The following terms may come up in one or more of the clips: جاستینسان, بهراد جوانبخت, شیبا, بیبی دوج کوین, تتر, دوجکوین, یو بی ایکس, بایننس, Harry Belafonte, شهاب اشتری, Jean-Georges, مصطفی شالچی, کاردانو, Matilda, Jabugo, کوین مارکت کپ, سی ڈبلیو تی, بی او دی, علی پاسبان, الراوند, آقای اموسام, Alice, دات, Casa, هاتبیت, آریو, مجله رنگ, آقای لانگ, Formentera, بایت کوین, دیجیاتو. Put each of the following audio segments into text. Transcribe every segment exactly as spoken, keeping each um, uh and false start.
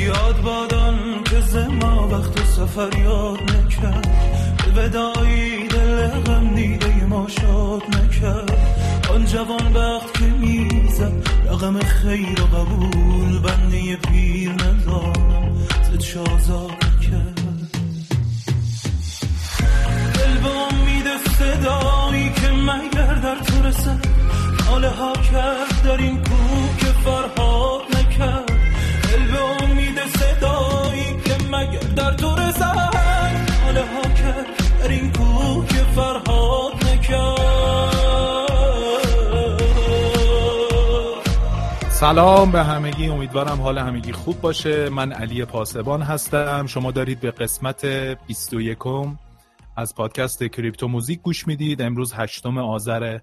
یاد بادان که زما وقت سفر یاد نکرد، ودایی دل غم دیده ما شاد نکرد. آن جوان وقت که میزد رقم خیر و قبول، بنده پیر ندارم زد شازار نکرد. دل به امید صدایی که مگر در تو رسد، ناله ها کرد در این کوه که فرهاد نکرد. دل به امید صدایی که مگر در تو رسد، ناله ها کرد در این کوه که فرهاد نکرد. سلام به همگی، امیدوارم حال همگی خوب باشه. من علی پاسبان هستم، شما دارید به قسمت بیست و یک از پادکست کریپتو موزیک گوش میدید. امروز هشتم آذر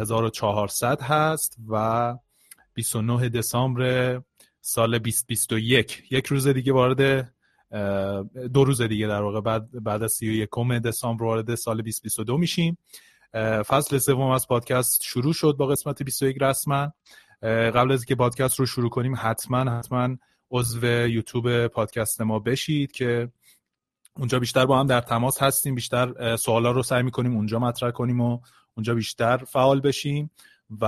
هزار و چهارصد هست و بیست و نه دسامبر سال بیست بیست و یک، یک روز دیگه وارد دو روز دیگه در واقع بعد بعد از سی و یکم دسامبر وارد سال بیست بیست و دو میشیم. فصل سوم از پادکست شروع شد با قسمت بیست و یک رسما. قبل از اینکه پادکست رو شروع کنیم حتما حتما عضو یوتیوب پادکست ما بشید که اونجا بیشتر با هم در تماس هستیم، بیشتر سوالا رو سعی می‌کنیم اونجا مطرح کنیم و اونجا بیشتر فعال بشیم. و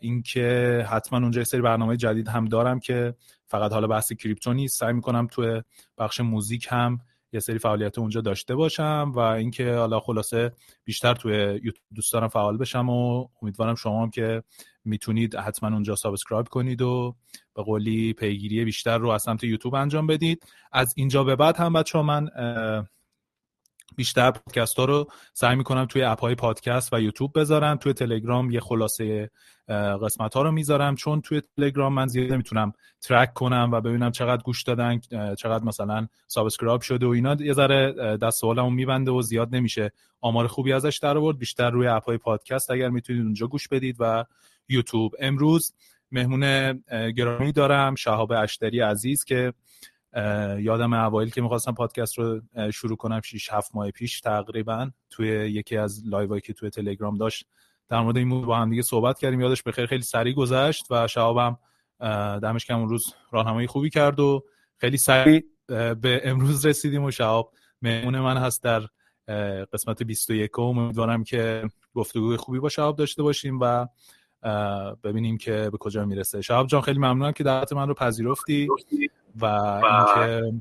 اینکه حتما اونجا یه سری برنامه جدید هم دارم که فقط حالا بحث کریپتو نیست، سعی میکنم توی بخش موزیک هم یه سری فعالیت اونجا داشته باشم. و اینکه حالا خلاصه بیشتر توی یوتیوب دوست دارم فعال بشم و امیدوارم شما هم که میتونید حتما اونجا سابسکرایب کنید و به قولی پیگیری بیشتر رو از سمت یوتیوب انجام بدید. از اینجا به بعد هم بچه‌ها من بیشتر پادکست ها رو سعی میکنم توی اپ های پادکست و یوتیوب بذارم. توی تلگرام یه خلاصه قسمت ها رو میذارم، چون توی تلگرام من زیاد نمیتونم ترک کنم و ببینم چقدر گوش دادن، چقدر مثلا سابسکرایب شده و اینا، یه ذره دست و بالمو میبنده و زیاد نمیشه آمار خوبی ازش در آورد. بیشتر روی اپ های پادکست اگر میتونید اونجا گوش بدید و یوتیوب. امروز مهمون گرامی دارم، شهاب اشتری عزیز، که یادم اوایل که میخواستم پادکست رو شروع کنم شش هفت ماه پیش تقریبا توی یکی از لایوایی که توی تلگرام داشت در مورد این موضوع با هم دیگه صحبت کردیم. یادش بخیر، خیلی سریع گذشت و شهابم دمش گرم اون روز راهنمایی خوبی کرد و خیلی سریع به امروز رسیدیم و شهاب مهمون من هست در قسمت بیست و یک. امیدوارم که گفتگوی خوبی با شهاب داشته باشیم و ببینیم که به کجا میرسه. شهاب جان خیلی ممنونم که دعوت من رو پذیرفتی و اینکه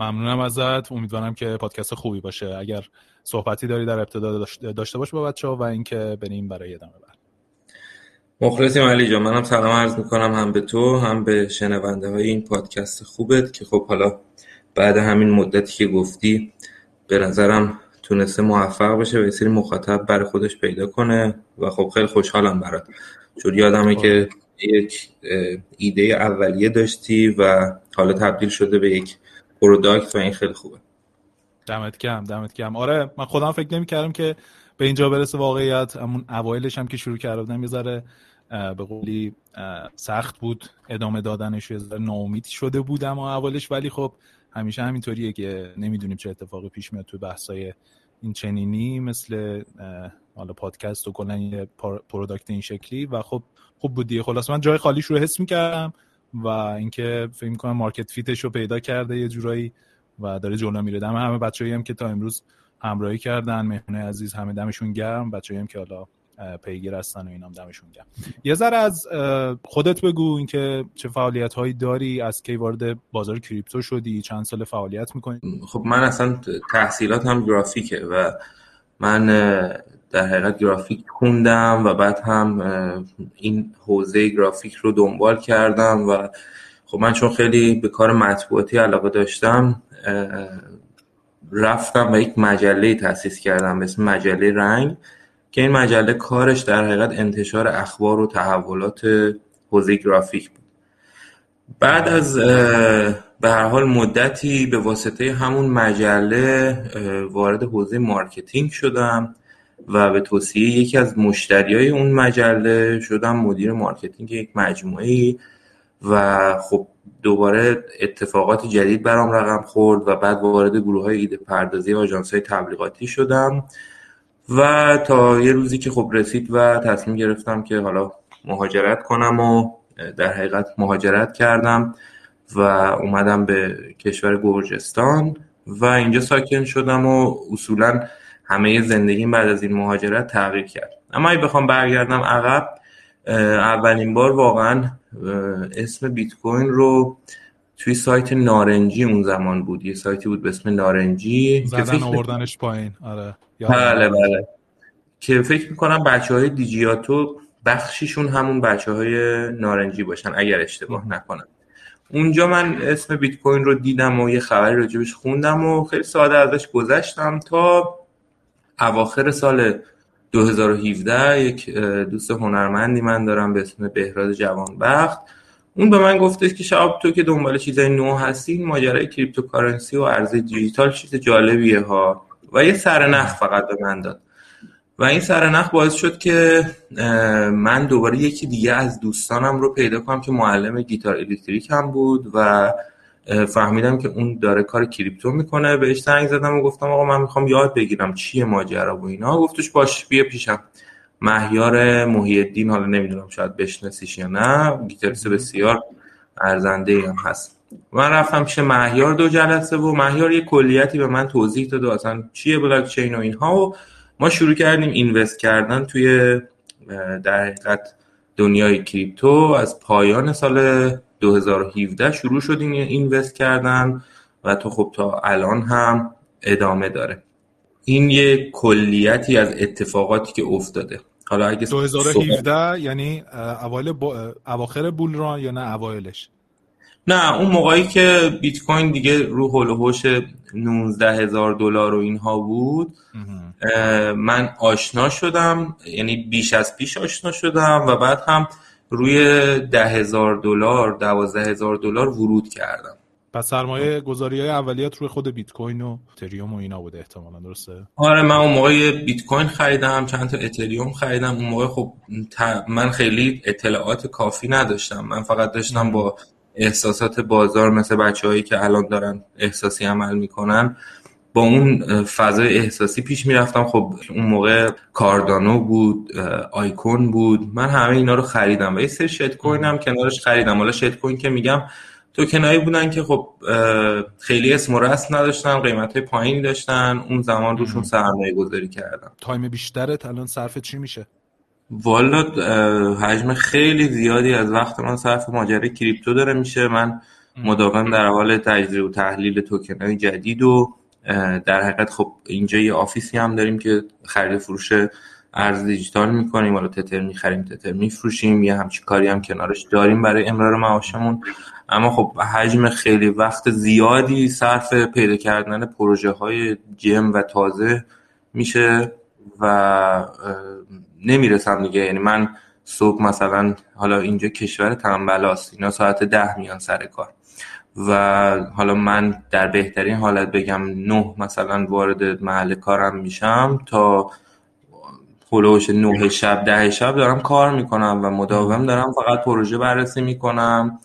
ممنونم ازت. امیدوارم که پادکست خوبی باشه. اگر صحبتی داری در ابتدا داشته باش با بچه‌ها و اینکه بریم برای ادامه بعد. مخلصیم علی جان، منم سلام عرض می‌کنم هم به تو هم به شنونده‌های این پادکست خوبت که خب حالا بعد همین مدتی که گفتی به نظرم تونسته موفق بشه و یه سری مخاطب برای خودش پیدا کنه و خب خیلی خوشحالم برات. چون یادمه که یک ایده اولیه داشتی و حالا تبدیل شده به یک پروداکت و این خیلی خوبه. دمت گرم دمت گرم. آره من خودم فکر نمی‌کردم که به اینجا برسه واقعیت. همون اوایلش هم که شروع کردم یه ذره به قولی سخت بود ادامه دادنش، یه ذره ناامید شده بودم اولش، ولی خب همیشه همینطوریه که نمیدونیم چه اتفاقی پیش میاد تو بحث‌های این چنینی مثل حالا پادکست و کلا یه پروداکت این شکلی. و خب خوب بود دیگه. خلاص من جای خالیش رو حس می‌کردم و اینکه فکر می‌کنم مارکت فیتش رو پیدا کرده یه جورایی و داره جلو میره. دم همه بچه‌ای هم که تا امروز همراهی کردن، مهمونه عزیز، همه دمشون گرم. بچه‌ای هم که حالا پیگیر هستن و اینام دمشون گرم. یه ذره از خودت بگو، اینکه چه فعالیت‌هایی داری، از کی وارد بازار کریپتو شدی، چند سال فعالیت می‌کنی؟ خب من اصلا تحصیلاتم گرافیکه و من در حقیقت گرافیک خوندم و بعد هم این حوزه گرافیک رو دنبال کردم و خب من چون خیلی به کار مطبوعاتی علاقه داشتم رفتم و یک مجله تأسیس کردم به اسم مجله رنگ که این مجله کارش در حقیقت انتشار اخبار و تحولات حوزه گرافیک بود. بعد از به هر حال مدتی به واسطه همون مجله وارد حوزه مارکتینگ شدم و به توصیه یکی از مشتریای اون مجله شدم مدیر مارکتینگ یک مجموعه‌ای و خب دوباره اتفاقات جدید برام رقم خورد و بعد وارد گروه‌های ایده پردازی و آژانس‌های تبلیغاتی شدم و تا یه روزی که خب رسید و تصمیم گرفتم که حالا مهاجرت کنم و در حقیقت مهاجرت کردم و اومدم به کشور گرجستان و اینجا ساکن شدم و اصولاً همه زندگیم بعد از این مهاجرت تغییر کرد. اما اگه بخوام برگردم عقب، اولین بار واقعاً اسم بیت کوین رو توی سایت نارنجی اون زمان بود، یه سایتی بود به اسم نارنجی زدن که فکر... آوردنش پایین. آره بله بله، که فکر میکنم بچه های دیجیاتو بخشیشون همون بچه های نارنجی باشن اگر اشتباه نکنم. اونجا من اسم بیت کوین رو دیدم و یه خبری راجبش خوندم و خیلی ساده ازش گذشتم تا اواخر سال دو هزار و هفده یک دوست هنرمندی من دارم به اسم بهراد جوانبخت، اون به من گفتش که شهاب تو که دنبال چیزای نو هستین، ماجرای کریپتوکارنسی و ارز دیجیتال چیز جالبیه ها، و یه سرنخ فقط به من داد و این سرنخ باعث شد که من دوباره یکی دیگه از دوستانم رو پیدا کنم که معلم گیتار الکتریک هم بود و فهمیدم که اون داره کار کریپتو میکنه. بهش زنگ زدم و گفتم آقا من میخوام یاد بگیرم چیه ماجرا و اینا. گفتش باش بیا پیشم. مهیار موحدین، حالا نمیدونم شاید بشناسیش یا نه، گیتاریست بسیار ارزنده هم هست. من رفتم پیش مهیار دو جلسه و مهیار یه کلیاتی به من توضیح داد اصلا چیه بلاک چین و اینها، و ما شروع کردیم اینوست کردن توی در حقیقت دنیای کریپتو. از پایان سال دو هزار و هفده شروع شد این اینوست کردن و تا خب تا الان هم ادامه داره. این یه کلیتی از اتفاقاتی که افتاده. حالا اگه دو هزار و هفده یعنی اوایل با... اواخر بولران یا نه اوایلش؟ نه، اون موقعی که بیت کوین دیگه رو هول و هوش نوزده هزار دلار و اینها بود. من آشنا شدم، یعنی بیش از پیش آشنا شدم و بعد هم روی ده هزار دلار دوازده هزار دلار ورود کردم. پس سرمایه گذاری‌های اولیه‌ات روی خود بیت کوین و اتریوم و اینا بوده احتمالاً، درسته؟ آره، من اون موقع بیت کوین خریدم، چند تا اتریوم خریدم. اون موقع خب من خیلی اطلاعات کافی نداشتم، من فقط داشتم با احساسات بازار مثل بچه‌هایی که الان دارن احساسی عمل می‌کنن با اون فضای احساسی پیش میرفتم. خب اون موقع کاردانو بود، آیکون بود، من همه اینا رو خریدم و یه سری شتکوین هم کنارش خریدم. حالا شتکوین که میگم توکنایی بودن که خب خیلی اسم و رسم نداشتن، قیمت‌های پایینی داشتن، اون زمان روشون سرمایه گذاری کردم. تایم بیشترت الان صرف چی میشه؟ والا حجم خیلی زیادی از وقت من صرف ماجرای کریپتو داره میشه. من مداوم در حال تجزیه و تحلیل توکن‌های جدید و در حقیقت خب اینجا یه آفیسی هم داریم که خرید فروش ارز دیجیتال میکنیم، حالا تتر میخریم، تتر میفروشیم، یه همچین کاری هم کنارش داریم برای امرار معاشمون. اما خب حجم خیلی وقت زیادی صرف پیدا کردن پروژه های جم و تازه میشه و نمیرسم دیگه. یعنی من صبح مثلا، حالا اینجا کشور تنبلاست، اینا ساعت ده میان سر کار و حالا من در بهترین حالت بگم نه مثلا وارد محل کارم میشم تا هولوش نه شب ده شب دارم کار میکنم و مداوم دارم فقط پروژه بررسی میکنم.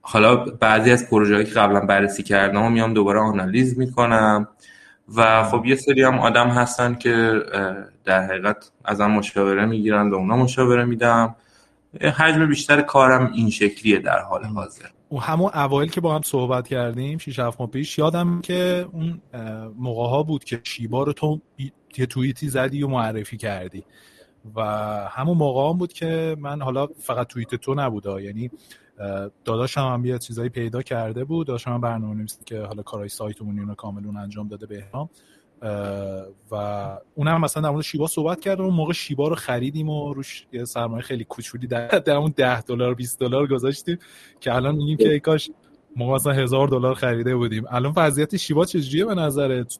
حالا بعضی از پروژه هایی که قبلا بررسی کردم میام دوباره آنالیز میکنم و خب یه سری هم آدم هستن که در حقیقت ازم مشاوره میگیرن و اونا مشاوره میدم. حجم بیشتر کارم این شکلیه در حال حاضر. و همون اوایل که با هم صحبت کردیم شش هفت ماه پیش، یادم که اون موقع ها بود که شیبا رو تو یه توییتی زدی و معرفی کردی و همون موقع هم بود که من، حالا فقط توییت تو نبوده، یعنی داداشم هم یه چیزایی پیدا کرده بود، داداشم هم برنامه‌نویس که حالا کارهای سایتمون رو کاملون انجام داده بهنام و اونم مثلا در مورد شیبا صحبت کرد و اون موقع شیبا رو خریدیم و روش یه سرمایه خیلی کوچولی در در اون ده دلار بیست دلار گذاشتیم که الان میگیم که ای کاش ما مثلا هزار دلار خریده بودیم. الان وضعیت شیبا چجوریه به نظرت؟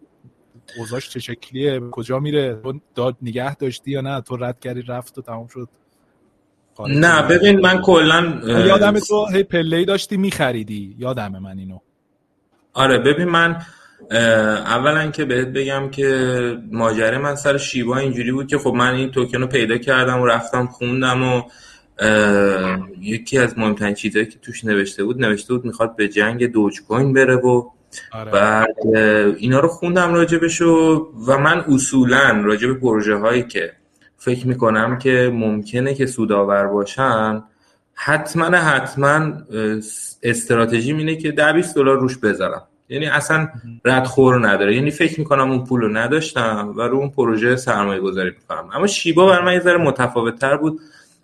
اوضاعش چه شکلیه؟ کجا میره؟ تو داد نگه داشتی یا نه؟ تو رد کردی رفت و تمام شد؟ نه ببین، من کلا یادم تو هی پله‌ای داشتی می‌خریدی، یادمه من اینو. آره ببین، من اولا که بهت بگم که ماجرا من سر شیبا اینجوری بود که خب من این توکن رو پیدا کردم و رفتم خوندم و یکی از مهمترین چیزایی که توش نوشته بود، نوشته بود میخواد به جنگ دوجکوین بره و آره. بعد اینا رو خوندم راجبشو و من اصولا راجب پروژه هایی که فکر میکنم که ممکنه که سودآور باشن حتما حتما استراتژیم اینه که ده بیست دلار روش بذارم، یعنی اصلا ردخور نداره، یعنی فکر میکنم اون پول رو نداشتم و رو اون پروژه سرمایه گذاری میکنم. اما شیبا برای من یه ذره متفاوت تر بود،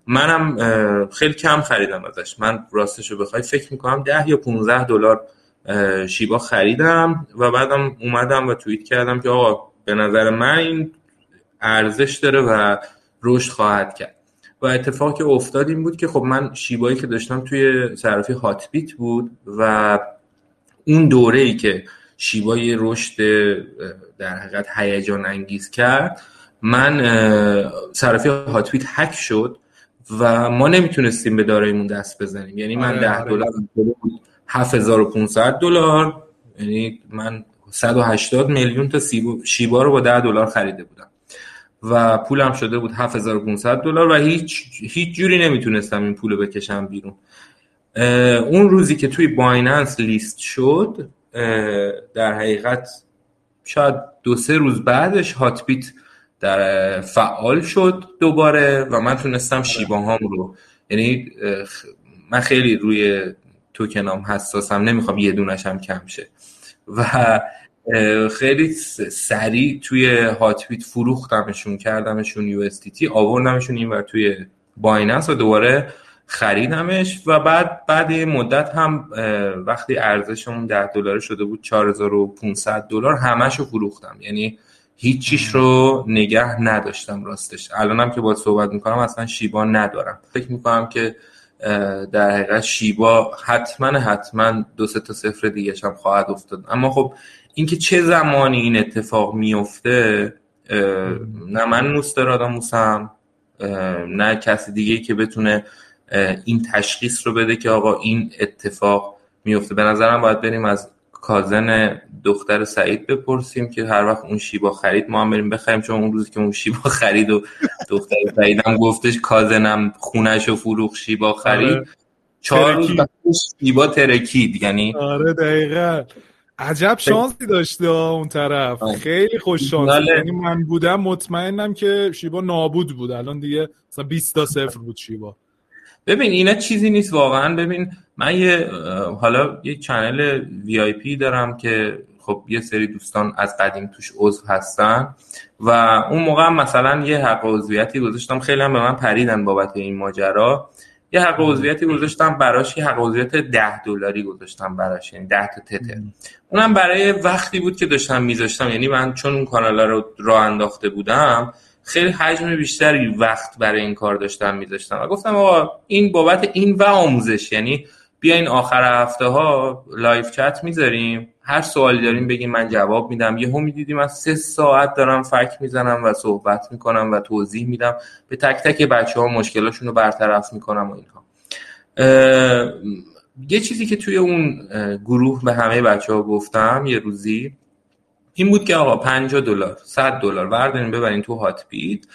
منم خیلی کم خریدم ازش، من راستشو بخوای فکر میکنم ده یا پانزده دلار شیبا خریدم و بعدم اومدم و توییت کردم که آقا به نظر من این ارزش داره و رشد خواهد کرد. و اتفاقی که افتاد این بود که خب من شیبایی که داشتم توی صرافی هاتبیت بود و اون دوره‌ای که شیبای رشد در حقیقت هیجان انگیز کرد، من صرافی هاتبیت هک شد و ما نمیتونستیم به داراییمون دست بزنیم، یعنی من آره، ده دلار آره. هفت هزار و پانصد دلار، یعنی من صد و هشتاد میلیون تا شیبا رو با ده دلار خریده بودم و پولم شده بود هفت هزار و پانصد دلار و هیچ هیچ جوری نمیتونستم این پولو بکشم بیرون. اون روزی که توی بایننس لیست شد، در حقیقت شاید دو سه روز بعدش هاتبیت در فعال شد دوباره و من تونستم شیباهام رو، یعنی من خیلی روی توکنام حساسم، نمیخوام یه دونشم کم شه و خیلی سریع توی هاتبیت فروختمشون، کردمشون یو اس دی تی، آوردمشون اینور توی بایننس و دوباره خریدمش و بعد بعد مدت هم وقتی ارزشمون ده دلار شده بود چهار هزار و پانصد دلار همشو فروختم، یعنی هیچ چیش رو نگه نداشتم راستش. الانم که باهات صحبت میکنم اصلا شیبا ندارم، فکر میکنم که در حقیقت شیبا حتما حتما دو سه تا صفر دیگه هم خواهد افتاد. اما خب اینکه چه زمانی این اتفاق میفته نه من نوستراداموسم نه کسی دیگه که بتونه این تشخیص رو بده که آقا این اتفاق میفته. به نظرم باید بریم از کازن دختر سعید بپرسیم که هر وقت اون شیبا خرید ما هم بریم بخریم، چون اون روزی که اون شیبا خرید و دختر سعید هم گفتش کازنم خونش و فروخ شیبا خرید، آره. چهار روز شیبا ترکید، یعنی آره دقیقاً. عجب شانسی داشته اون طرف، آه. خیلی خوش شانس، یعنی من بودم مطمئنم که شیبا نابود بود، الان دیگه مثلا بیست تا صفر بود شیبا. ببین اینا چیزی نیست واقعا. ببین من یه حالا یه چنل وی آی پی دارم که خب یه سری دوستان از قدیم توش عضو هستن و اون موقع مثلا یه حق عضویتی گذاشتم، خیلی هم به من پریدن بابت این ماجرا. یه حق عضویتی گذاشتم براش، یه حق عضویت ده دلاری گذاشتم براش، یعنی ده تا تتر. اونم برای وقتی بود که داشتم میذاشتم، یعنی من چون اون کانالا رو راه انداخته بودم خیلی حجم بیشتری وقت برای این کار داشتم میذاشتم و گفتم آقا این بابت این و آموزش، یعنی بیاین آخر هفته ها لایف چت میذاریم، هر سوالی داریم بگیم من جواب میدم. یهو میدیدیم از سه ساعت دارم فک میزنم و صحبت میکنم و توضیح میدم به تک تک بچه‌ها، مشکلاشون رو برطرف میکنم و اینها. یه چیزی که توی اون گروه به همه بچه‌ها گفتم یه روزی این بود که آقا پنجاه دلار صد دلار بردارین ببرین تو هاتبیت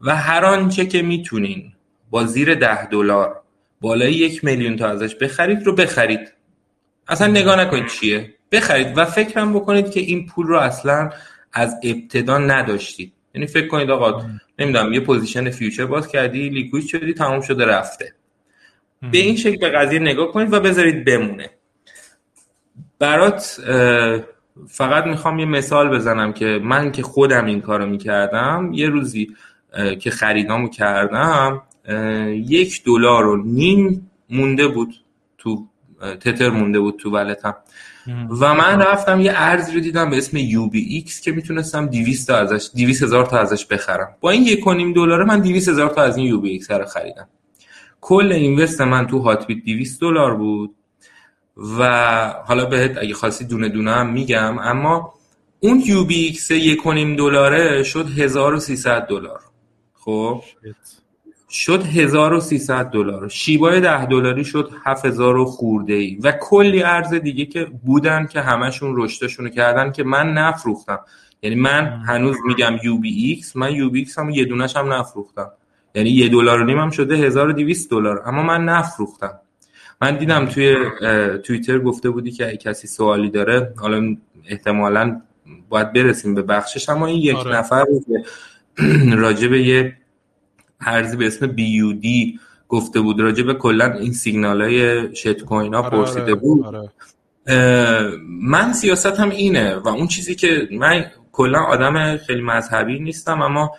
و هر آنچه که میتونین با زیر ده دلار بالای یک میلیون تا ازش بخرید رو بخرید، اصلا نگاه نکنید چیه، بخرید و فکرم بکنید که این پول رو اصلا از ابتدا نداشتید. یعنی فکر کنید آقا نمیدونم یه پوزیشن فیوچر باز کردی، لیکوید شدی، تمام شده رفته. به این شکل به قضیه نگاه کنید و بذارید بمونه برات. فقط میخوام یه مثال بزنم که من که خودم این کارو میکردم، یه روزی که خریدامو کردم یک دلار و نیم مونده بود تو تتر، مونده بود تو ولتم و من رفتم یه ارز رو دیدم به اسم یو بی ایکس که میتونستم دویست تا ازش دویست هزار تا ازش بخرم. با این یک و نیم دلار من دویست هزار تا از این یو بی ایکس رو خریدم. کل اینوست من تو هاتبیت دویست دلار بود و حالا بهت اگه خواستی دونه دونه هم میگم، اما اون یو بی ایکس یک و نیم دلاره شد هزار و سیصد دلار. خب شد هزار و سیصد دلار. شیبای ده دلاری شد هفت هزار خورده ای و کلی ارز دیگه که بودن که همشون رشدشون کردن که من نفروختم. یعنی من هنوز میگم یو بی ایکس، من یو بی ایکس هم یه دونش هم نفروختم، یعنی یه دلار و نیم هم شده هزار و دویست دلار، اما من نفروختم. من دیدم توی توییتر گفته بودی که اگه کسی سوالی داره، حالا احتمالاً باید برسیم به بخشش، اما این یک آره. نفر راجع به یه ارزی به اسم بی او دی گفته بود، راجع به کلا این سیگنال‌های شت کوین ها پرسیده آره. بود آره. من سیاست هم اینه و اون چیزی که من کلا آدم خیلی مذهبی نیستم، اما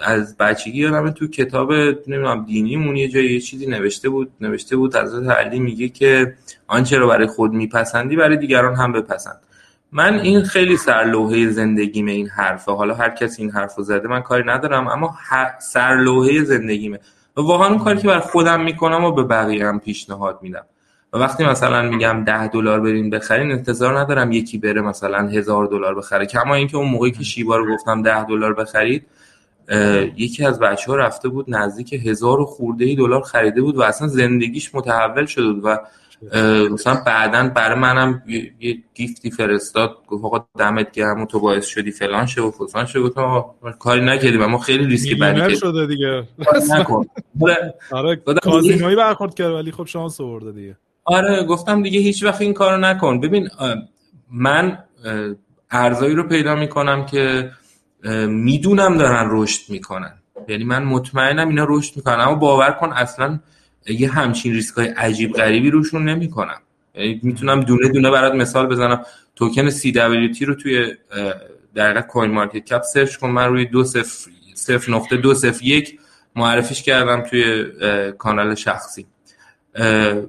از بچگی یادمه تو کتاب نمیدونم دینیمون یه جایی یه چیزی نوشته بود نوشته بود حضرت علی میگه که آنچه رو برای خود میپسندی برای دیگران هم بپسند. من این خیلی سرلوحه زندگیمه، این حرفه، حالا هر کسی این حرفو زده من کاری ندارم، اما سرلوحه زندگیمه و واقعا اون کاری که برای خودم میکنم و به بقیه هم پیشنهاد میدم. و وقتی مثلا میگم ده دلار بریم بخرین، انتظار ندارم یکی بره مثلا هزار دلار بخره. کما اینکه اون موقعی که شیبا رو گفتم ده دلار بخرید، یکی از بچه‌ها رفته بود نزدیک هزار خورده‌ای دلار خریده بود و اصلا زندگیش متحول شده بود و مثلا بعداً برای منم یه گیفتی فرستاد، گفت آقا دمت گرم تو باعث شدی فلان شه و فلان شه. گفتم کاری نکردیم، اما خیلی ریسکی بدی کرد شده دیگه نکن. آره کازینویی برخورد کرد ولی خب شانس آورده دیگه. آره گفتم دیگه هیچ وقت این کارو نکن. ببین من ارزایی رو پیدا میکنم که میدونم دارن رشد میکنن، یعنی من مطمئنم اینا رشد میکنن، اما باور کن اصلا یه همچین ریسکای عجیب غریبی روشون نمیکنم. یعنی میتونم دونه دونه برات مثال بزنم. توکن سی دبلیو تی رو توی در کوین مارکت کپ سرچ کن، من روی دو صفر صفر نقطه دو صفر یک معرفیش کردم توی کانال شخصی.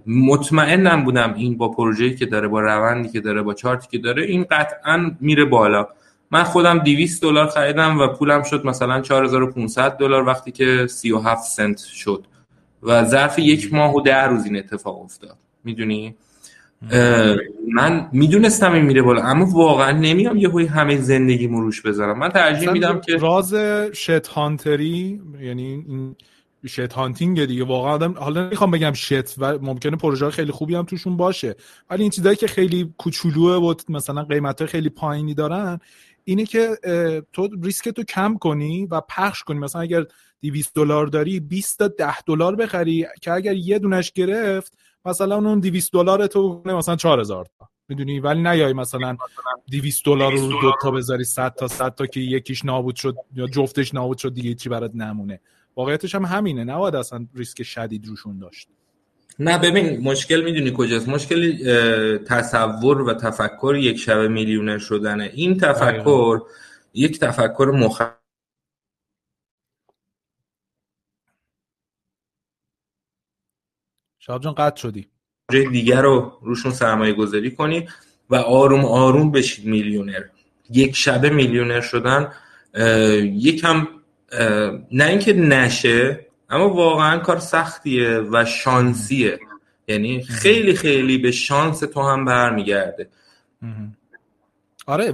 مطمئنم بودم این با پروژه‌ای که داره، با روندی که داره، با چارتی که داره، این قطعاً میره بالا. من خودم دویست دلار خریدم و پولم شد مثلا چهار هزار و پانصد دلار وقتی که سی و هفت سنت شد و ظرف یک ماه و ده روز این اتفاق افتاد. میدونی من میدونستم این میره بالا، اما واقعا نمیام یه هوی همه زندگیمو روش بذارم. من ترجیح میدم که راز شت هانتری، یعنی این شت هانتینگ دیگه، واقعا آدم، حالا نمیخوام بگم شت و ممکنه پروژه خیلی خوبی هم توشون باشه، ولی این چیزایی که خیلی کوچولوه و مثلا قیمت‌های خیلی پایینی دارن، اینه که تو ریسک تو کم کنی و پخش کنی. مثلا اگر دویست دلار داری، بیست تا ده دلار بخری که اگر یه دونش گرفت مثلا اون دویست دلار تو مثلا چهار هزار تا، میدونی، ولی نیای مثلا دویست دلار رو دو تا بذاری صد تا صد تا که یکیش نابود شد یا جفتش نابود شد، دیگه چی برات نمونه. واقعیتش هم همینه، نباید اصلا ریسک شدید روشون داشت. نه ببین مشکل میدونی کجاست؟ مشکل تصور و تفکر یک شبه میلیونر شدنه. این تفکر آه. یک تفکر مخ شاب جان قد شدی جای دیگر رو روشون سرمایه گذاری کنی و آروم آروم بشید میلیونر. یک شبه میلیونر شدن یکم نه اینکه نشه، اما واقعا کار سختیه و شانسیه، یعنی خیلی خیلی به شانس تو هم برمیگرده. آره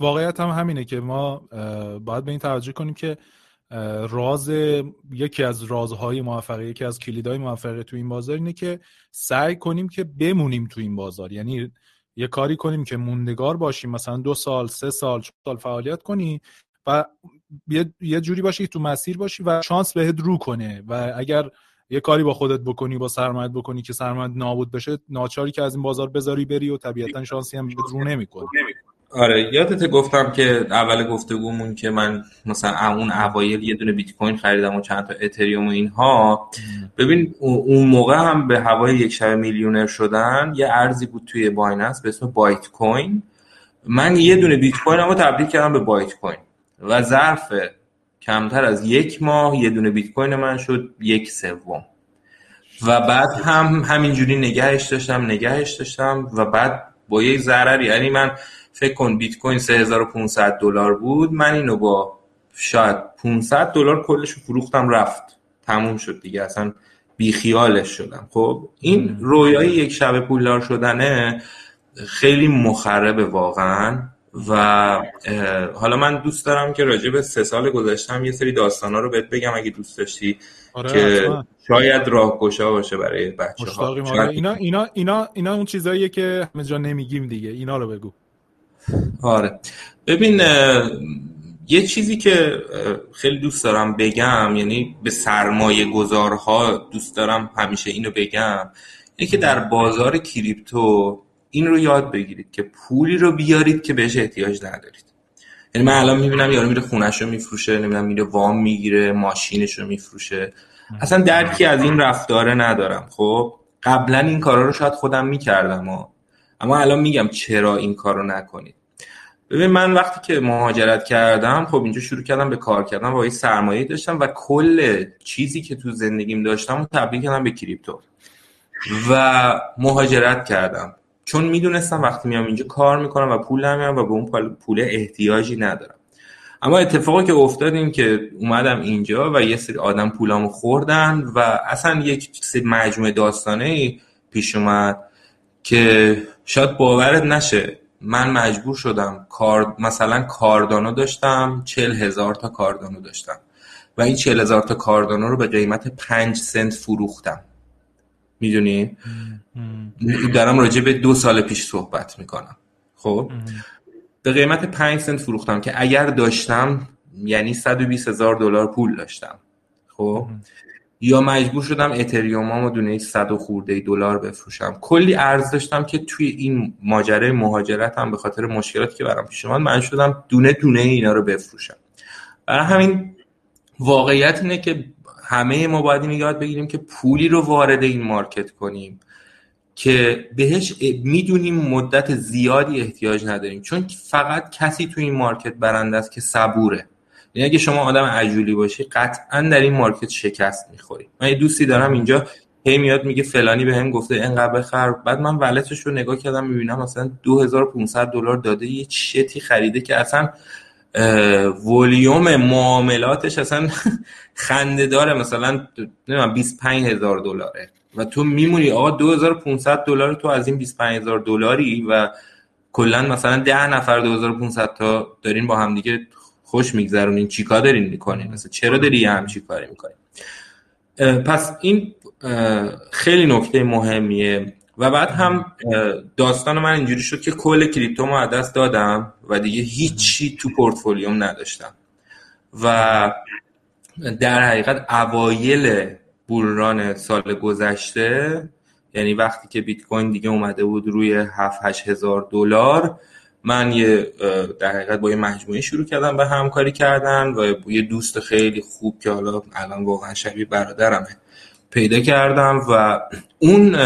واقعیت هم همینه که ما باید به این توجه کنیم که راز یکی از رازهای موفقیت، یکی از کلیدهای موفقیت تو این بازار اینه که سعی کنیم که بمونیم تو این بازار، یعنی یه کاری کنیم که موندگار باشیم، مثلا دو سال سه سال چهار سال فعالیت کنی و یه جوری باشی تو مسیر باشی و شانس بهت رو کنه. و اگر یه کاری با خودت بکنی، با سرمایت بکنی که سرمایت نابود بشه، ناچاری که از این بازار بذاری بری و طبیعتا شانسی هم بهت رو نمی‌کنه. آره یادت گفتم که اول گفتگومون که من مثلا اون اوایل یه دونه بیت کوین خریدم و چند تا اتریوم و اینها. ببین اون موقع هم به هوای یک شب میلیونر شدن یه ارزی بود توی بایننس به اسم بایت کوین. من یه دونه بیت کوینمو تبدیل کردم به بایت کوین و ظرف کمتر از یک ماه یه دونه بیت کوین من شد یک سوم و بعد هم همینجوری نگهش داشتم نگهش داشتم و بعد با یه ضرری، یعنی من فکر کن بیت کوین سه هزار و پانصد دلار بود، من اینو با شاید پانصد دلار کلش فروختم، رفت تموم شد دیگه، اصلا بیخیالش شدم. خب این رویای یک شب پولدار شدنه خیلی مخربه واقعاً. و حالا من دوست دارم که راجع به سه سال گذشتم یه سری داستانا رو بهت بگم اگه دوست داشتی. آره که اصلا شاید راهگشا باشه برای بچه‌ها. آره. اینا اینا اینا اینا اون چیزاییه که همه جا نمیگیم دیگه، اینا رو بگو. آره ببین یه چیزی که خیلی دوست دارم بگم، یعنی به سرمایه گذارها دوست دارم همیشه اینو بگم، اینه که در بازار کریپتو این رو یاد بگیرید که پولی رو بیارید که بهش احتیاج ندارید. یعنی من الان میبینم یارو میره خونه‌شو میفروشه، نمیدونم میره وام میگیره، ماشینشو میفروشه. اصلا درکی از این رفتاره ندارم. خب قبلا این کارا رو شاید خودم میکردم ها. اما الان میگم چرا این کارو نکنید. ببین من وقتی که مهاجرت کردم، خب اینجا شروع کردم به کار کردن و یه سرمایه داشتم و کل چیزی که تو زندگیم داشتم رو تبدیل کردم به کریپتو و مهاجرت کردم، چون میدونستم وقتی میام اینجا کار میکنم و پول نمیارم و به اون پول احتیاجی ندارم. اما اتفاقی که افتاد این که اومدم اینجا و یه سری آدم پولامو خوردن و اصلا یک مجموعه داستانی پیش اومد که شاید باورت نشه. من مجبور شدم کار... مثلا کاردانو داشتم، چل هزار تا کاردانو داشتم و این چل هزار تا کاردانو رو به قیمت پنج سنت فروختم. میدونی؟ دارم راجع به دو سال پیش صحبت میکنم. خب به قیمت پنج سنت فروختم که اگر داشتم یعنی صد و بیست هزار دلار پول داشتم. خب یا مجبور شدم اتریومامو دونه صد و خورده دلار بفروشم. کلی ارز داشتم که توی این ماجرای مهاجرتم به خاطر مشکلاتی که برام پیش اومد من شدم دونه دونه اینا رو بفروشم. برای همین واقعیت اینه که همه ما باید اینو یاد بگیریم که پولی رو وارد این مارکت کنیم که بهش میدونیم مدت زیادی احتیاج نداریم، چون فقط کسی تو این مارکت برنده است که صبوره. یعنی اگه شما آدم عجولی باشی قطعا در این مارکت شکست میخوری. من یه دوستی دارم اینجا هی میاد میگه فلانی به هم گفته اینقدر بخر، بعد من ولتش رو نگاه کردم میبینم مثلا دو هزار و پانصد دلار داده یه شتی خریده که اصلا ولیوم معاملاتش اصلا خنده داره، مثلا نمیدونم بیست و پنج هزار دلاره و تو میمونی آقا دو هزار و پانصد دلار تو از این بیست و پنج هزار دلاری و کلا مثلا ده نفر دو هزار و پانصد تا دارین با هم دیگه خوش میگذرونین، چیکار دارین میکنین؟ مثلا چرا داری همچین کاری میکنین؟ پس این خیلی نکته مهمیه. و بعد هم داستان من اینجوری شد که کل کریپتو ما از دست دادم و دیگه هیچی تو پورتفولیوم نداشتم و در حقیقت اوایل بولران سال گذشته، یعنی وقتی که بیت کوین دیگه اومده بود روی هفت هشت هزار دلار، من یه در حقیقت با یه مجموعه شروع کردم به همکاری کردن و یه دوست خیلی خوب که حالا الان واقعا شبیه برادرمه پیدا کردم و اون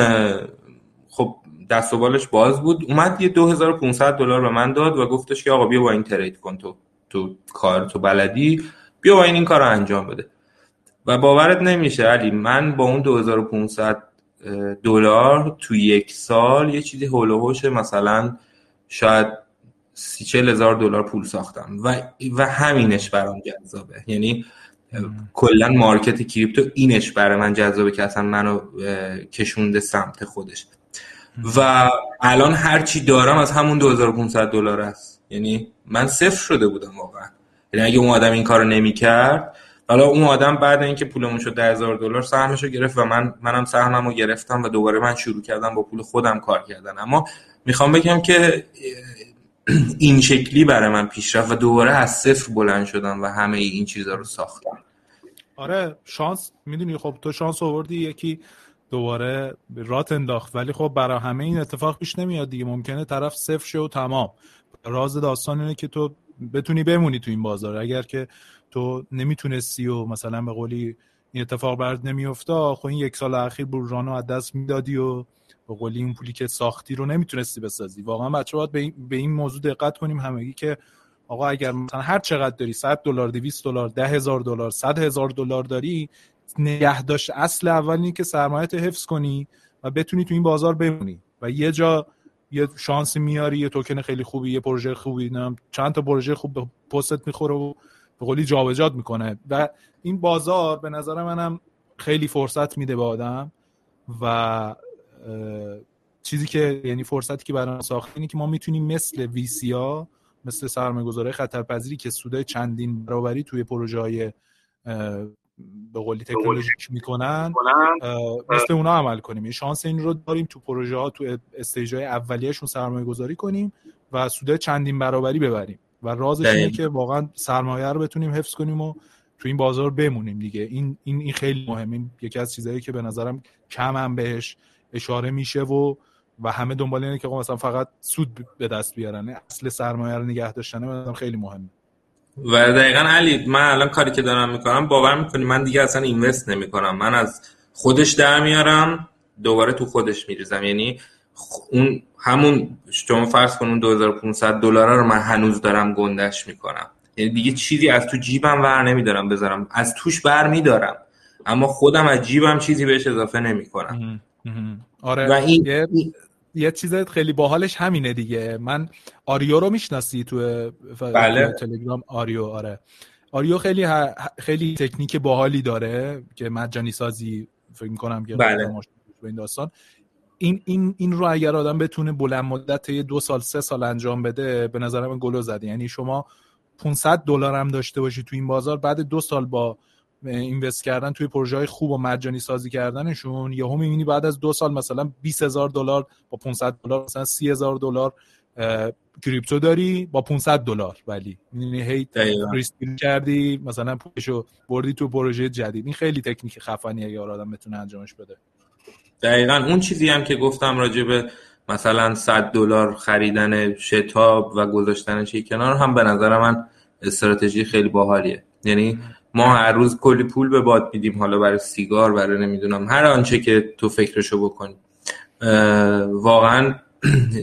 خب دست و بالش باز بود، اومد یه دو هزار و پانصد دلار به من داد و گفتش که آقا بیا با این ترید کن، تو تو کار تو بلدی، بیا با این این کارو انجام بده. و باورت نمیشه علی، من با اون دو هزار و پانصد دلار تو یک سال یه چیزی هول و هوش مثلا شاید سی چهل هزار دلار پول ساختم و و همینش برام جذابه. یعنی کلا مارکت کریپتو اینش برای من جذابه که اصلا منو کشونده سمت خودش و الان هرچی دارم از همون دو هزار و پانصد دلار است. یعنی من صفر شده بودم واقعا. یعنی اگه اون آدم این کارو نمی‌کرد، حالا اون آدم بعد اینکه پولمون شد ده هزار دلار سهمشو گرفت و من منم سهممو گرفتم و دوباره من شروع کردم با پول خودم کار کردن. اما میخوام بگم که این شکلی برای من پیش رفت و دوباره از صفر بلند شدم و همه این چیزا رو ساختم. آره شانس، میدونی خب تو شانس آوردی یکی دوباره رات انداخت، ولی خب برای همه این اتفاق پیش نمیاد دیگه. ممکنه طرف صفر شه و تمام. راز داستان اینه که تو بتونی بمونی تو این بازار. اگر که تو نمیتونستی و مثلا به قولی این اتفاق برد نمیافتا، خب این یک سال اخیر بورژانو از دست میدادی و به قولی اون پولی که ساختی رو نمیتونستی بسازی. واقعا بچه باید به, به این موضوع دقت کنیم همگی که آقا اگر مثلا هر چقدر داری صد دلار دویست دلار ده هزار دلار صد هزار دلار داری، نگهداشت اصل اول اینه که سرمایه‌ت حفظ کنی و بتونی تو این بازار بمونی و یه جا یه شانسی میاری، یه توکن خیلی خوبی، یه پروژه خوبی، نمیدونم چند تا پروژه خوب به پوست میخوره و به قولی جابجات میکنه. و این بازار به نظر منم خیلی فرصت میده به آدم و چیزی که یعنی فرصتی که برای ما ساخته اینه که ما میتونیم مثل ویسیا، مثل سرمایه‌گذاری خطرپذیری که سودای چندین برابری توی پروژه‌های به قولی تکنولوژیک میکنن مثل اونا عمل کنیم. این شانس این رو داریم تو پروژه ها تو استیج‌های اولیه‌شون سرمایه گذاری کنیم و سودای چندین برابری ببریم و رازش اینه که واقعا سرمایه رو بتونیم حفظ کنیم و تو این بازار بمونیم دیگه. این این این خیلی مهمه. یکی از چیزایی که به نظرم کم هم بهش اشاره میشه و و همه دنبال اینه که مثلا فقط سود به دست بیارن. اصل سرمایه رو نگه داشتن مثلا خیلی مهمه. و دقیقاً علی، من الان کاری که دارم میکنم، باور میکنی من دیگه اصلا اینوست نمیکنم، من از خودش در میارم دوباره تو خودش میریزم. یعنی اون همون شما فرض کن اون دو هزار و پانصد دلار رو من هنوز دارم گندش میکنم، یعنی دیگه چیزی از تو جیبم ور نمیدارم بذارم، از توش بر میدارم اما خودم از جیبم چیزی بهش اضافه نمیکنم. آره. و این یه, یه چیز خیلی باحالش همینه دیگه. من آریو رو میشناسی تو ف... بله. تلگرام آریو. آره آریو خیلی ها... خیلی تکنیک باحالی داره که مجانی سازی فکر میکنم که بله. به این داستان این این این رو اگر آدم بتونه بلند مدت یه دو سال سه سال انجام بده، به نظر من گلو زده. یعنی شما پانصد دلار هم داشته باشی تو این بازار، بعد دو سال با اینوست کردن توی پروژه‌های خوب و مجانی سازی کردنشون، یهو می‌بینی بعد از دو سال مثلا بیست هزار دلار با پانصد دلار مثلا سی هزار دلار کریپتو داری با پانصد دلار، ولی یعنی هی ریسک کردی مثلا پولشو بردی تو پروژه جدید. این خیلی تکنیک خفنیه اگه آدم بتونه انجامش بده. دقیقاً اون چیزی هم که گفتم راجع به مثلا صد دلار خریدن شتاب و گذاشتنش کنار هم به نظر من استراتژی خیلی باحالیه. یعنی ما هر روز کلی پول به باد میدیم، حالا برای سیگار، برای نمیدونم هر آنچه که تو فکرشو بکنی. واقعاً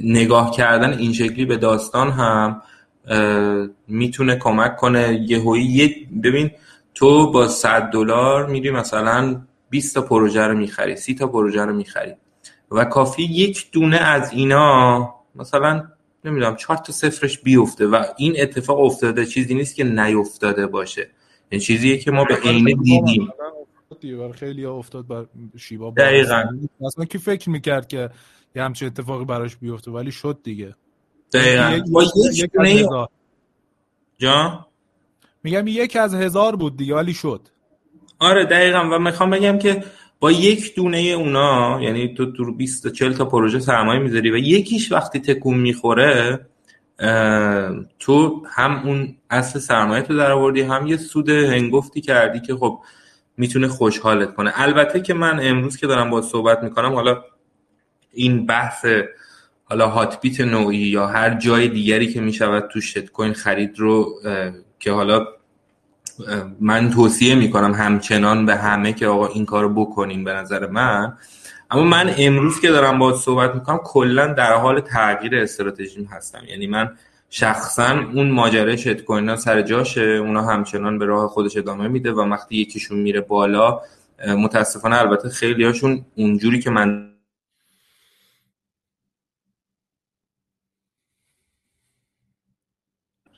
نگاه کردن این شکلی به داستان هم میتونه کمک کنه. یهویی ببین تو با صد دلار میری مثلا بیست تا پروژه رو میخری، سی تا پروژه رو میخری و کافی یک دونه از اینا مثلا نمیدونم چهار تا صفرش بیفته و این اتفاق افتاده. چیزی نیست که نیافتاده باشه، این چیزیه که ما به عینه دیدیم. بر خیلی ها افتاد، بر شیبا دقیقاً اصلا کی فکر میکرد که یه همچین اتفاقی براش بیفته ولی شد دیگه. دقیقاً با یک دونه جا میگم یک از هزار بود دیگه ولی شد. آره دقیقاً. و میخوام بگم که با یک دونه اونا، یعنی تو تو بیست تا چهل تا پروژه سرمایه میذاری و یکیش وقتی تکون میخوره تو هم اون اصل سرمایه تو در آوردی، هم یه سود هنگفتی کردی که خب میتونه خوشحالت کنه. البته که من امروز که دارم با صحبت میکنم، حالا این بحث حالا هاتبیت نوعی یا هر جای دیگری که میشود تو شت کوین خرید رو که حالا من توصیه میکنم همچنان به همه که آقا این کارو بکنین به نظر من، اما من امروز که دارم باهات صحبت میکنم کلا در حال تغییر استراتژیم هستم. یعنی من شخصا اون ماجرای شت کوین ها سر جاشه، اونا همچنان به راه خودش ادامه میده و وقتی یکیشون میره بالا متاسفانه البته خیلی هاشون اونجوری که من